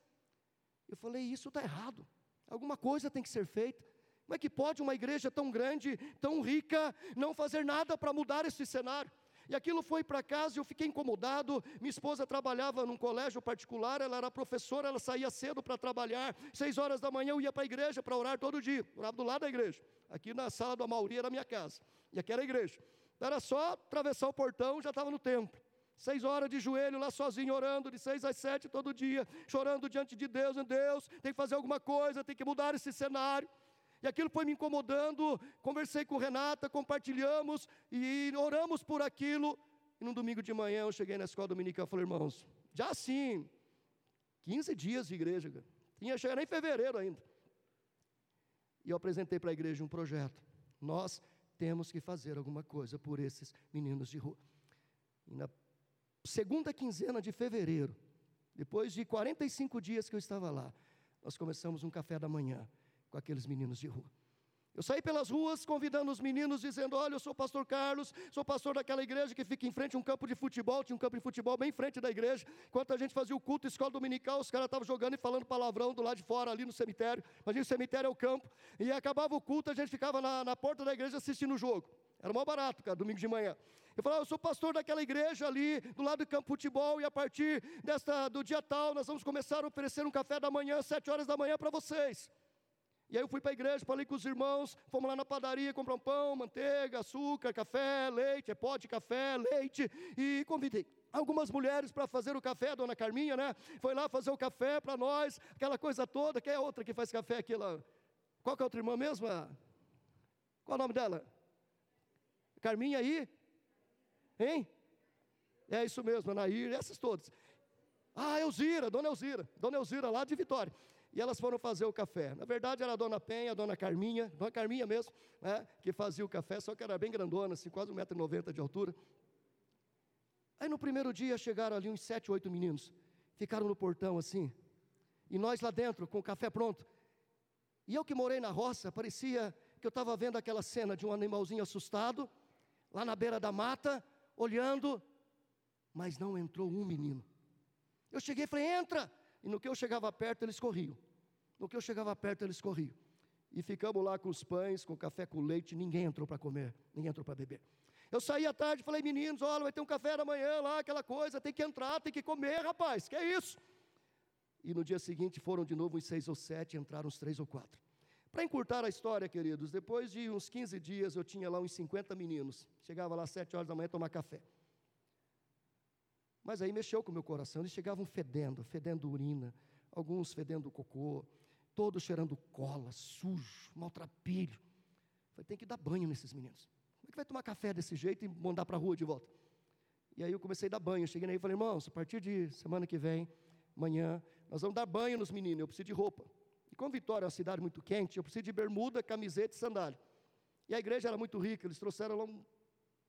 Eu falei: isso está errado, alguma coisa tem que ser feita. Como é que pode uma igreja tão grande, tão rica, não fazer nada para mudar esse cenário? E aquilo foi para casa e eu fiquei incomodado. Minha esposa trabalhava num colégio particular, ela era professora, ela saía cedo para trabalhar. Seis horas da manhã eu ia para a igreja para orar todo dia, orava do lado da igreja. Aqui na sala do Amauri era a minha casa, e aqui era a igreja. Era só atravessar o portão, já estava no templo. Seis horas de joelho lá sozinho, orando de seis às sete todo dia, chorando diante de Deus. Deus, tem que fazer alguma coisa, tem que mudar esse cenário. E aquilo foi me incomodando. Conversei com Renata, compartilhamos e oramos por aquilo. E no domingo de manhã eu cheguei na escola dominical e falei, irmãos, já sim, quinze dias de igreja, cara. Tinha chegado em fevereiro ainda. E eu apresentei para a igreja um projeto. Nós temos que fazer alguma coisa por esses meninos de rua. E na segunda quinzena de fevereiro, depois de quarenta e cinco dias que eu estava lá, nós começamos um café da manhã com aqueles meninos de rua. Eu saí pelas ruas convidando os meninos, dizendo, olha, eu sou o pastor Carlos, sou pastor daquela igreja que fica em frente a um campo de futebol, tinha um campo de futebol bem em frente da igreja, enquanto a gente fazia o culto, escola dominical, os caras estavam jogando e falando palavrão do lado de fora, ali no cemitério, imagina, o cemitério é o campo, e acabava o culto, a gente ficava na, na porta da igreja assistindo o jogo, era o maior barato, cara, domingo de manhã. Eu falava, eu sou pastor daquela igreja ali, do lado do campo de futebol, e a partir desta, do dia tal, nós vamos começar a oferecer um café da manhã, sete horas da manhã para vocês. E aí eu fui para a igreja, falei com os irmãos, fomos lá na padaria comprar um pão, manteiga, açúcar, café, leite, é pó de café, leite, e convidei algumas mulheres para fazer o café, a dona Carminha, né? Foi lá fazer o café para nós, aquela coisa toda, quem é outra que faz café aqui lá? Qual que é a outra irmã mesmo? Qual é o nome dela? Carminha aí? Hein? É isso mesmo, Anaíra, essas todas. Ah, Elzira, dona Elzira, dona Elzira lá de Vitória. E elas foram fazer o café. Na verdade, era a dona Penha, a dona Carminha, dona Carminha mesmo, né, que fazia o café, só que era bem grandona, assim, quase um metro e noventa de altura. Aí no primeiro dia chegaram ali uns sete, oito meninos, ficaram no portão assim, e nós lá dentro, com o café pronto. E eu que morei na roça, parecia que eu estava vendo aquela cena de um animalzinho assustado, lá na beira da mata, olhando, mas não entrou um menino. Eu cheguei e falei, entra! E no que eu chegava perto, eles corriam. No que eu chegava perto, eles corriam. E ficamos lá com os pães, com o café, com o leite. Ninguém entrou para comer, ninguém entrou para beber. Eu saí à tarde e falei, meninos, olha, vai ter um café da manhã lá, aquela coisa. Tem que entrar, tem que comer, rapaz. Que é isso? E no dia seguinte foram de novo uns seis ou sete, entraram uns três ou quatro. Para encurtar a história, queridos, depois de uns quinze dias, eu tinha lá uns cinquenta meninos. Chegava lá às sete horas da manhã tomar café. Mas aí mexeu com o meu coração, eles chegavam fedendo, fedendo urina, alguns fedendo cocô, todos cheirando cola, sujo, maltrapilho. Eu falei, tem que dar banho nesses meninos. Como é que vai tomar café desse jeito e mandar para a rua de volta? E aí eu comecei a dar banho, cheguei aí e falei, irmãos, a partir de semana que vem, amanhã, nós vamos dar banho nos meninos, eu preciso de roupa. E como Vitória é uma cidade muito quente, eu preciso de bermuda, camiseta e sandália. E a igreja era muito rica, eles trouxeram lá um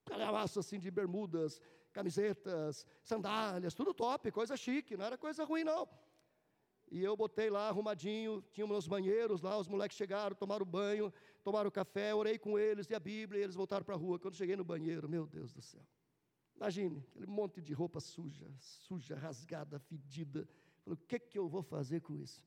calhamaço assim de bermudas, camisetas, sandálias, tudo top, coisa chique, não era coisa ruim não. E eu botei lá arrumadinho, tínhamos os banheiros lá, os moleques chegaram, tomaram banho, tomaram café, orei com eles, e a Bíblia, e eles voltaram para a rua. Quando cheguei no banheiro, meu Deus do céu, imagine, aquele monte de roupa suja, suja, rasgada, fedida. Falei, o que que eu vou fazer com isso?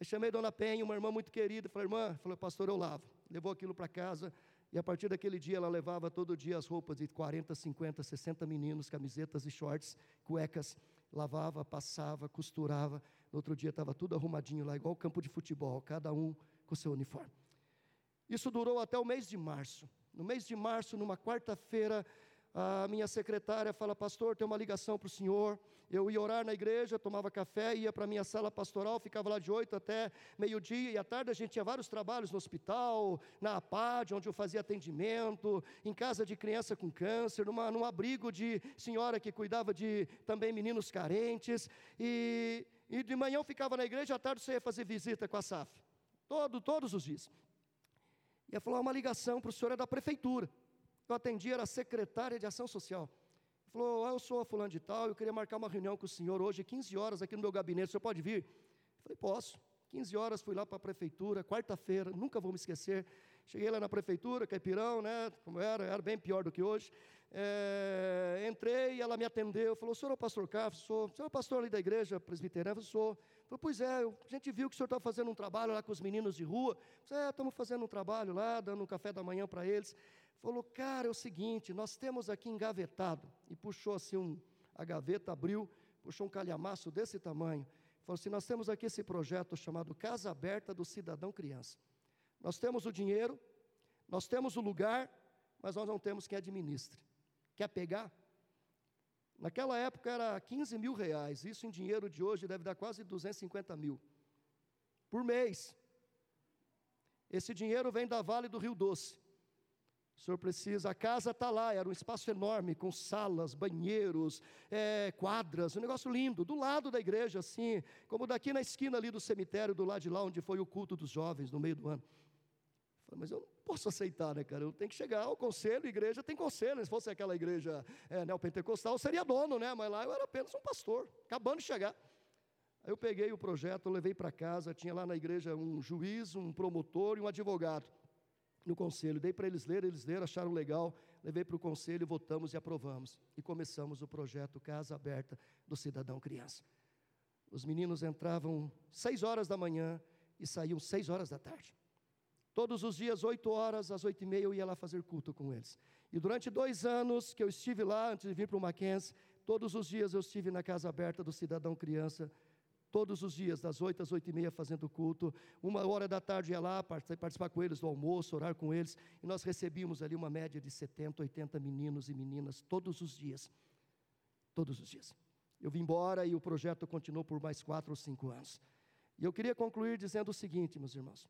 Aí chamei a dona Penha, uma irmã muito querida, falei, irmã, falei, pastor, eu lavo. Levou aquilo para casa. E a partir daquele dia, ela levava todo dia as roupas de quarenta, cinquenta, sessenta meninos, camisetas e shorts, cuecas, lavava, passava, costurava. No outro dia estava tudo arrumadinho lá, igual o campo de futebol, cada um com seu uniforme. Isso durou até o mês de março. No mês de março, numa quarta-feira, a minha secretária fala, pastor, tem uma ligação para o senhor. Eu ia orar na igreja, tomava café, ia para a minha sala pastoral, ficava lá de oito até meio-dia, e à tarde a gente tinha vários trabalhos no hospital, na APAD, onde eu fazia atendimento, em casa de criança com câncer, numa, num abrigo de senhora que cuidava de também meninos carentes, e, e de manhã eu ficava na igreja, à tarde você ia fazer visita com a S A F, Todo, todos os dias. E ela falou, uma ligação para o senhor é da prefeitura. Eu atendi, era secretária de Ação Social. Ele falou, ah, eu sou a fulano de tal, eu queria marcar uma reunião com o senhor hoje, quinze horas, aqui no meu gabinete, o senhor pode vir? Eu falei, posso. quinze horas, fui lá para a prefeitura, quarta-feira, nunca vou me esquecer. Cheguei lá na prefeitura, caipirão, né, como era, era bem pior do que hoje. É, entrei, ela me atendeu, falou, o senhor é o pastor Carlos? Sou. O senhor é o pastor ali da igreja presbiteriana? Eu sou. Falei, pois é, a gente viu que o senhor estava fazendo um trabalho lá com os meninos de rua. Falei, é, estamos fazendo um trabalho lá, dando um café da manhã para eles. Falou, cara, é o seguinte, nós temos aqui engavetado, e puxou assim, um, a gaveta abriu, puxou um calhamaço desse tamanho, falou assim, nós temos aqui esse projeto chamado Casa Aberta do Cidadão Criança, nós temos o dinheiro, nós temos o lugar, mas nós não temos quem administre, quer pegar? Naquela época era quinze mil reais, isso em dinheiro de hoje deve dar quase duzentos e cinquenta mil, por mês. Esse dinheiro vem da Vale do Rio Doce. O senhor precisa, a casa está lá, era um espaço enorme, com salas, banheiros, é, quadras, um negócio lindo, do lado da igreja assim, como daqui na esquina ali do cemitério, do lado de lá onde foi o culto dos jovens no meio do ano. Eu falei, mas eu não posso aceitar, né, cara? Eu tenho que chegar ao conselho, igreja tem conselho, se fosse aquela igreja é, neopentecostal, eu seria dono, né? Mas lá eu era apenas um pastor, acabando de chegar. Aí eu peguei o projeto, eu levei para casa, tinha lá na igreja um juiz, um promotor e um advogado. No conselho, dei para eles lerem, eles leram, acharam legal, levei para o conselho, votamos e aprovamos, e começamos o projeto Casa Aberta do Cidadão Criança. Os meninos entravam seis horas da manhã e saíam seis horas da tarde, todos os dias, oito horas, às oito e meia eu ia lá fazer culto com eles, e durante dois anos que eu estive lá, antes de vir para o Mackenzie, todos os dias eu estive na Casa Aberta do Cidadão Criança, todos os dias, das oito às oito e meia, fazendo culto, uma hora da tarde ia lá, participar com eles do almoço, orar com eles, e nós recebíamos ali uma média de setenta, oitenta meninos e meninas, todos os dias, todos os dias. Eu vim embora e o projeto continuou por mais quatro ou cinco anos. E eu queria concluir dizendo o seguinte, meus irmãos,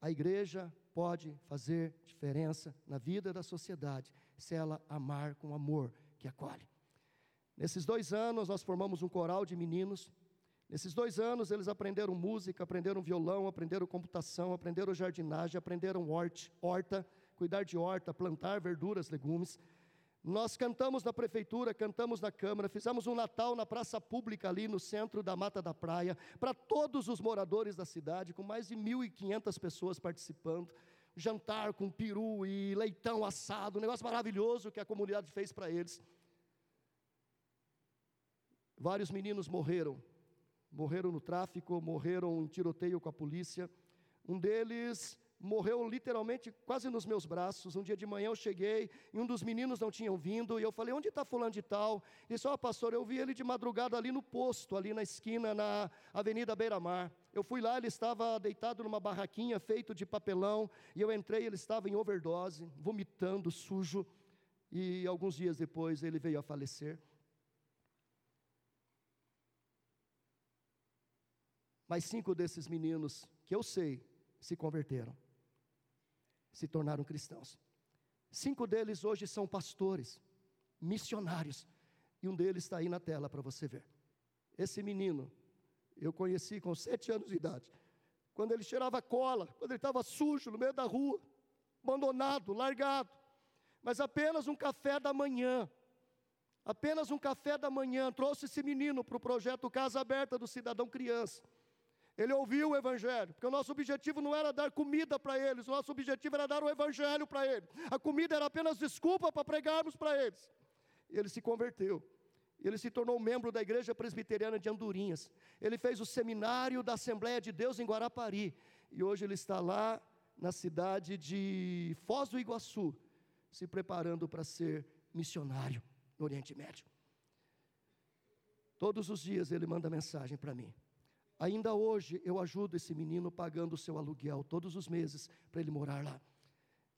a igreja pode fazer diferença na vida da sociedade, se ela amar com amor que acolhe. Nesses dois anos, nós formamos um coral de meninos. Nesses dois anos, eles aprenderam música, aprenderam violão, aprenderam computação, aprenderam jardinagem, aprenderam horte, horta, cuidar de horta, plantar verduras, legumes. Nós cantamos na prefeitura, cantamos na Câmara, fizemos um Natal na praça pública ali no centro da Mata da Praia, para todos os moradores da cidade, com mais de mil e quinhentas pessoas participando. Jantar com peru e leitão assado, um negócio maravilhoso que a comunidade fez para eles. Vários meninos morreram, morreram no tráfico, morreram em tiroteio com a polícia, um deles morreu literalmente quase nos meus braços. Um dia de manhã eu cheguei e um dos meninos não tinha vindo, e eu falei, onde está fulano de tal? Ele disse, ó oh, pastor, eu vi ele de madrugada ali no posto, ali na esquina, na Avenida Beira-Mar. Eu fui lá, ele estava deitado numa barraquinha feito de papelão, e eu entrei, ele estava em overdose, vomitando, sujo, e alguns dias depois ele veio a falecer. Mas cinco desses meninos, que eu sei, se converteram, se tornaram cristãos. Cinco deles hoje são pastores, missionários, e um deles está aí na tela para você ver. Esse menino, eu conheci com sete anos de idade, quando ele cheirava cola, quando ele estava sujo no meio da rua, abandonado, largado, mas apenas um café da manhã, apenas um café da manhã, trouxe esse menino para o projeto Casa Aberta do Cidadão Criança. Ele ouviu o Evangelho, porque o nosso objetivo não era dar comida para eles, o nosso objetivo era dar o Evangelho para eles, a comida era apenas desculpa para pregarmos para eles. Ele se converteu, ele se tornou membro da Igreja Presbiteriana de Andorinhas, ele fez o seminário da Assembleia de Deus em Guarapari, e hoje ele está lá na cidade de Foz do Iguaçu, se preparando para ser missionário no Oriente Médio. Todos os dias ele manda mensagem para mim. Ainda hoje eu ajudo esse menino pagando o seu aluguel todos os meses para ele morar lá.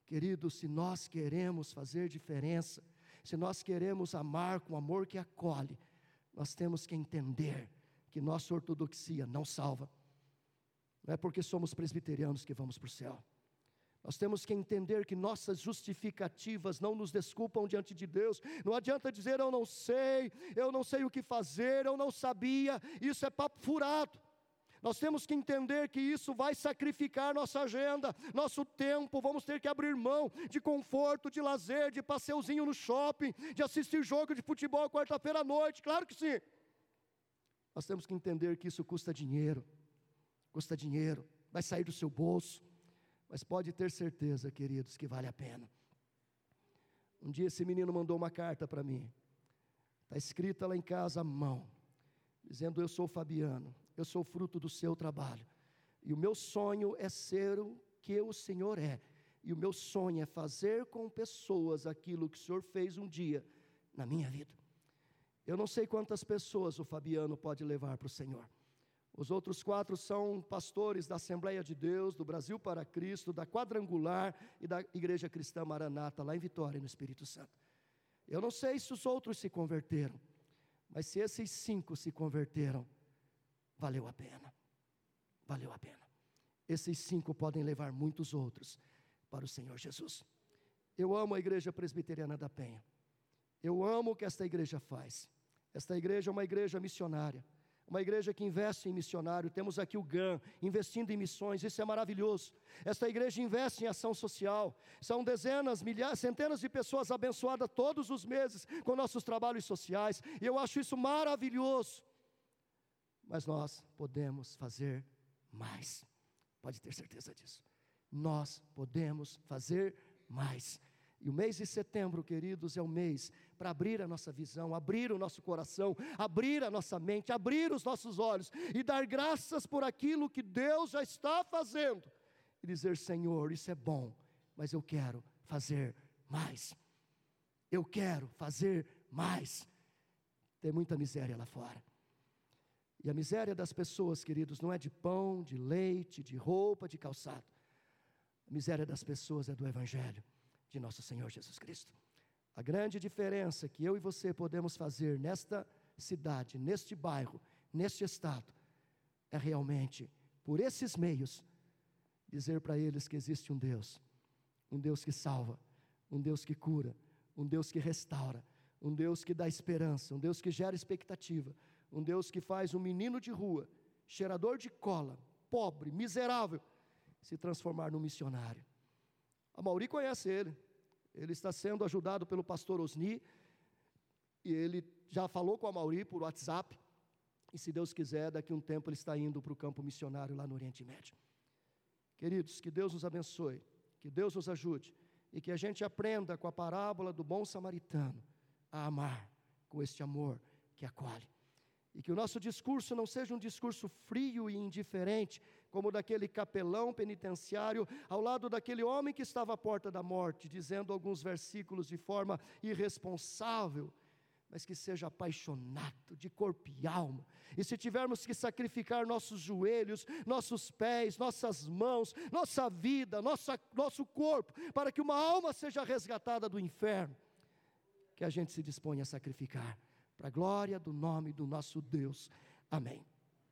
Querido, se nós queremos fazer diferença, se nós queremos amar com amor que acolhe, nós temos que entender que nossa ortodoxia não salva. Não é porque somos presbiterianos que vamos para o céu. Nós temos que entender que nossas justificativas não nos desculpam diante de Deus. Não adianta dizer eu não sei, eu não sei o que fazer, eu não sabia, isso é papo furado. Nós temos que entender que isso vai sacrificar nossa agenda, nosso tempo, vamos ter que abrir mão de conforto, de lazer, de passeuzinho no shopping, de assistir jogo de futebol quarta-feira à noite, claro que sim. Nós temos que entender que isso custa dinheiro, custa dinheiro, vai sair do seu bolso, mas pode ter certeza, queridos, que vale a pena. Um dia esse menino mandou uma carta para mim, está escrita lá em casa à mão, dizendo, eu sou o Fabiano, eu sou fruto do seu trabalho, e o meu sonho é ser o que o Senhor é, e o meu sonho é fazer com pessoas aquilo que o Senhor fez um dia na minha vida. Eu não sei quantas pessoas o Fabiano pode levar para o Senhor. Os outros quatro são pastores da Assembleia de Deus, do Brasil para Cristo, da Quadrangular e da Igreja Cristã Maranata, lá em Vitória, no Espírito Santo. Eu não sei se os outros se converteram, mas se esses cinco se converteram, valeu a pena, valeu a pena. Esses cinco podem levar muitos outros, para o Senhor Jesus. Eu amo a igreja presbiteriana da Penha, eu amo o que esta igreja faz. Esta igreja é uma igreja missionária, uma igreja que investe em missionário. Temos aqui o G A M, investindo em missões, isso é maravilhoso. Esta igreja investe em ação social, são dezenas, milhares, centenas de pessoas abençoadas todos os meses com nossos trabalhos sociais, e eu acho isso maravilhoso. Mas nós podemos fazer mais, pode ter certeza disso, nós podemos fazer mais. E o mês de setembro, queridos, é o mês para abrir a nossa visão, abrir o nosso coração, abrir a nossa mente, abrir os nossos olhos e dar graças por aquilo que Deus já está fazendo. E dizer: Senhor, isso é bom, mas eu quero fazer mais. Eu quero fazer mais. Tem muita miséria lá fora. E a miséria das pessoas, queridos, não é de pão, de leite, de roupa, de calçado. A miséria das pessoas é do Evangelho de nosso Senhor Jesus Cristo. A grande diferença que eu e você podemos fazer nesta cidade, neste bairro, neste estado, é realmente, por esses meios, dizer para eles que existe um Deus, um Deus que salva, um Deus que cura, um Deus que restaura, um Deus que dá esperança, um Deus que gera expectativa, um Deus que faz um menino de rua, cheirador de cola, pobre, miserável, se transformar num missionário. Amauri conhece ele, ele está sendo ajudado pelo pastor Osni, e ele já falou com Amauri por WhatsApp, e se Deus quiser, daqui a um tempo ele está indo para o campo missionário lá no Oriente Médio. Queridos, que Deus nos abençoe, que Deus nos ajude, e que a gente aprenda com a parábola do bom samaritano a amar com este amor que acolhe. E que o nosso discurso não seja um discurso frio e indiferente, como daquele capelão penitenciário, ao lado daquele homem que estava à porta da morte, dizendo alguns versículos de forma irresponsável, mas que seja apaixonado, de corpo e alma. E se tivermos que sacrificar nossos joelhos, nossos pés, nossas mãos, nossa vida, nossa, nosso corpo, para que uma alma seja resgatada do inferno, que a gente se disponha a sacrificar, para a glória do nome do nosso Deus. Amém.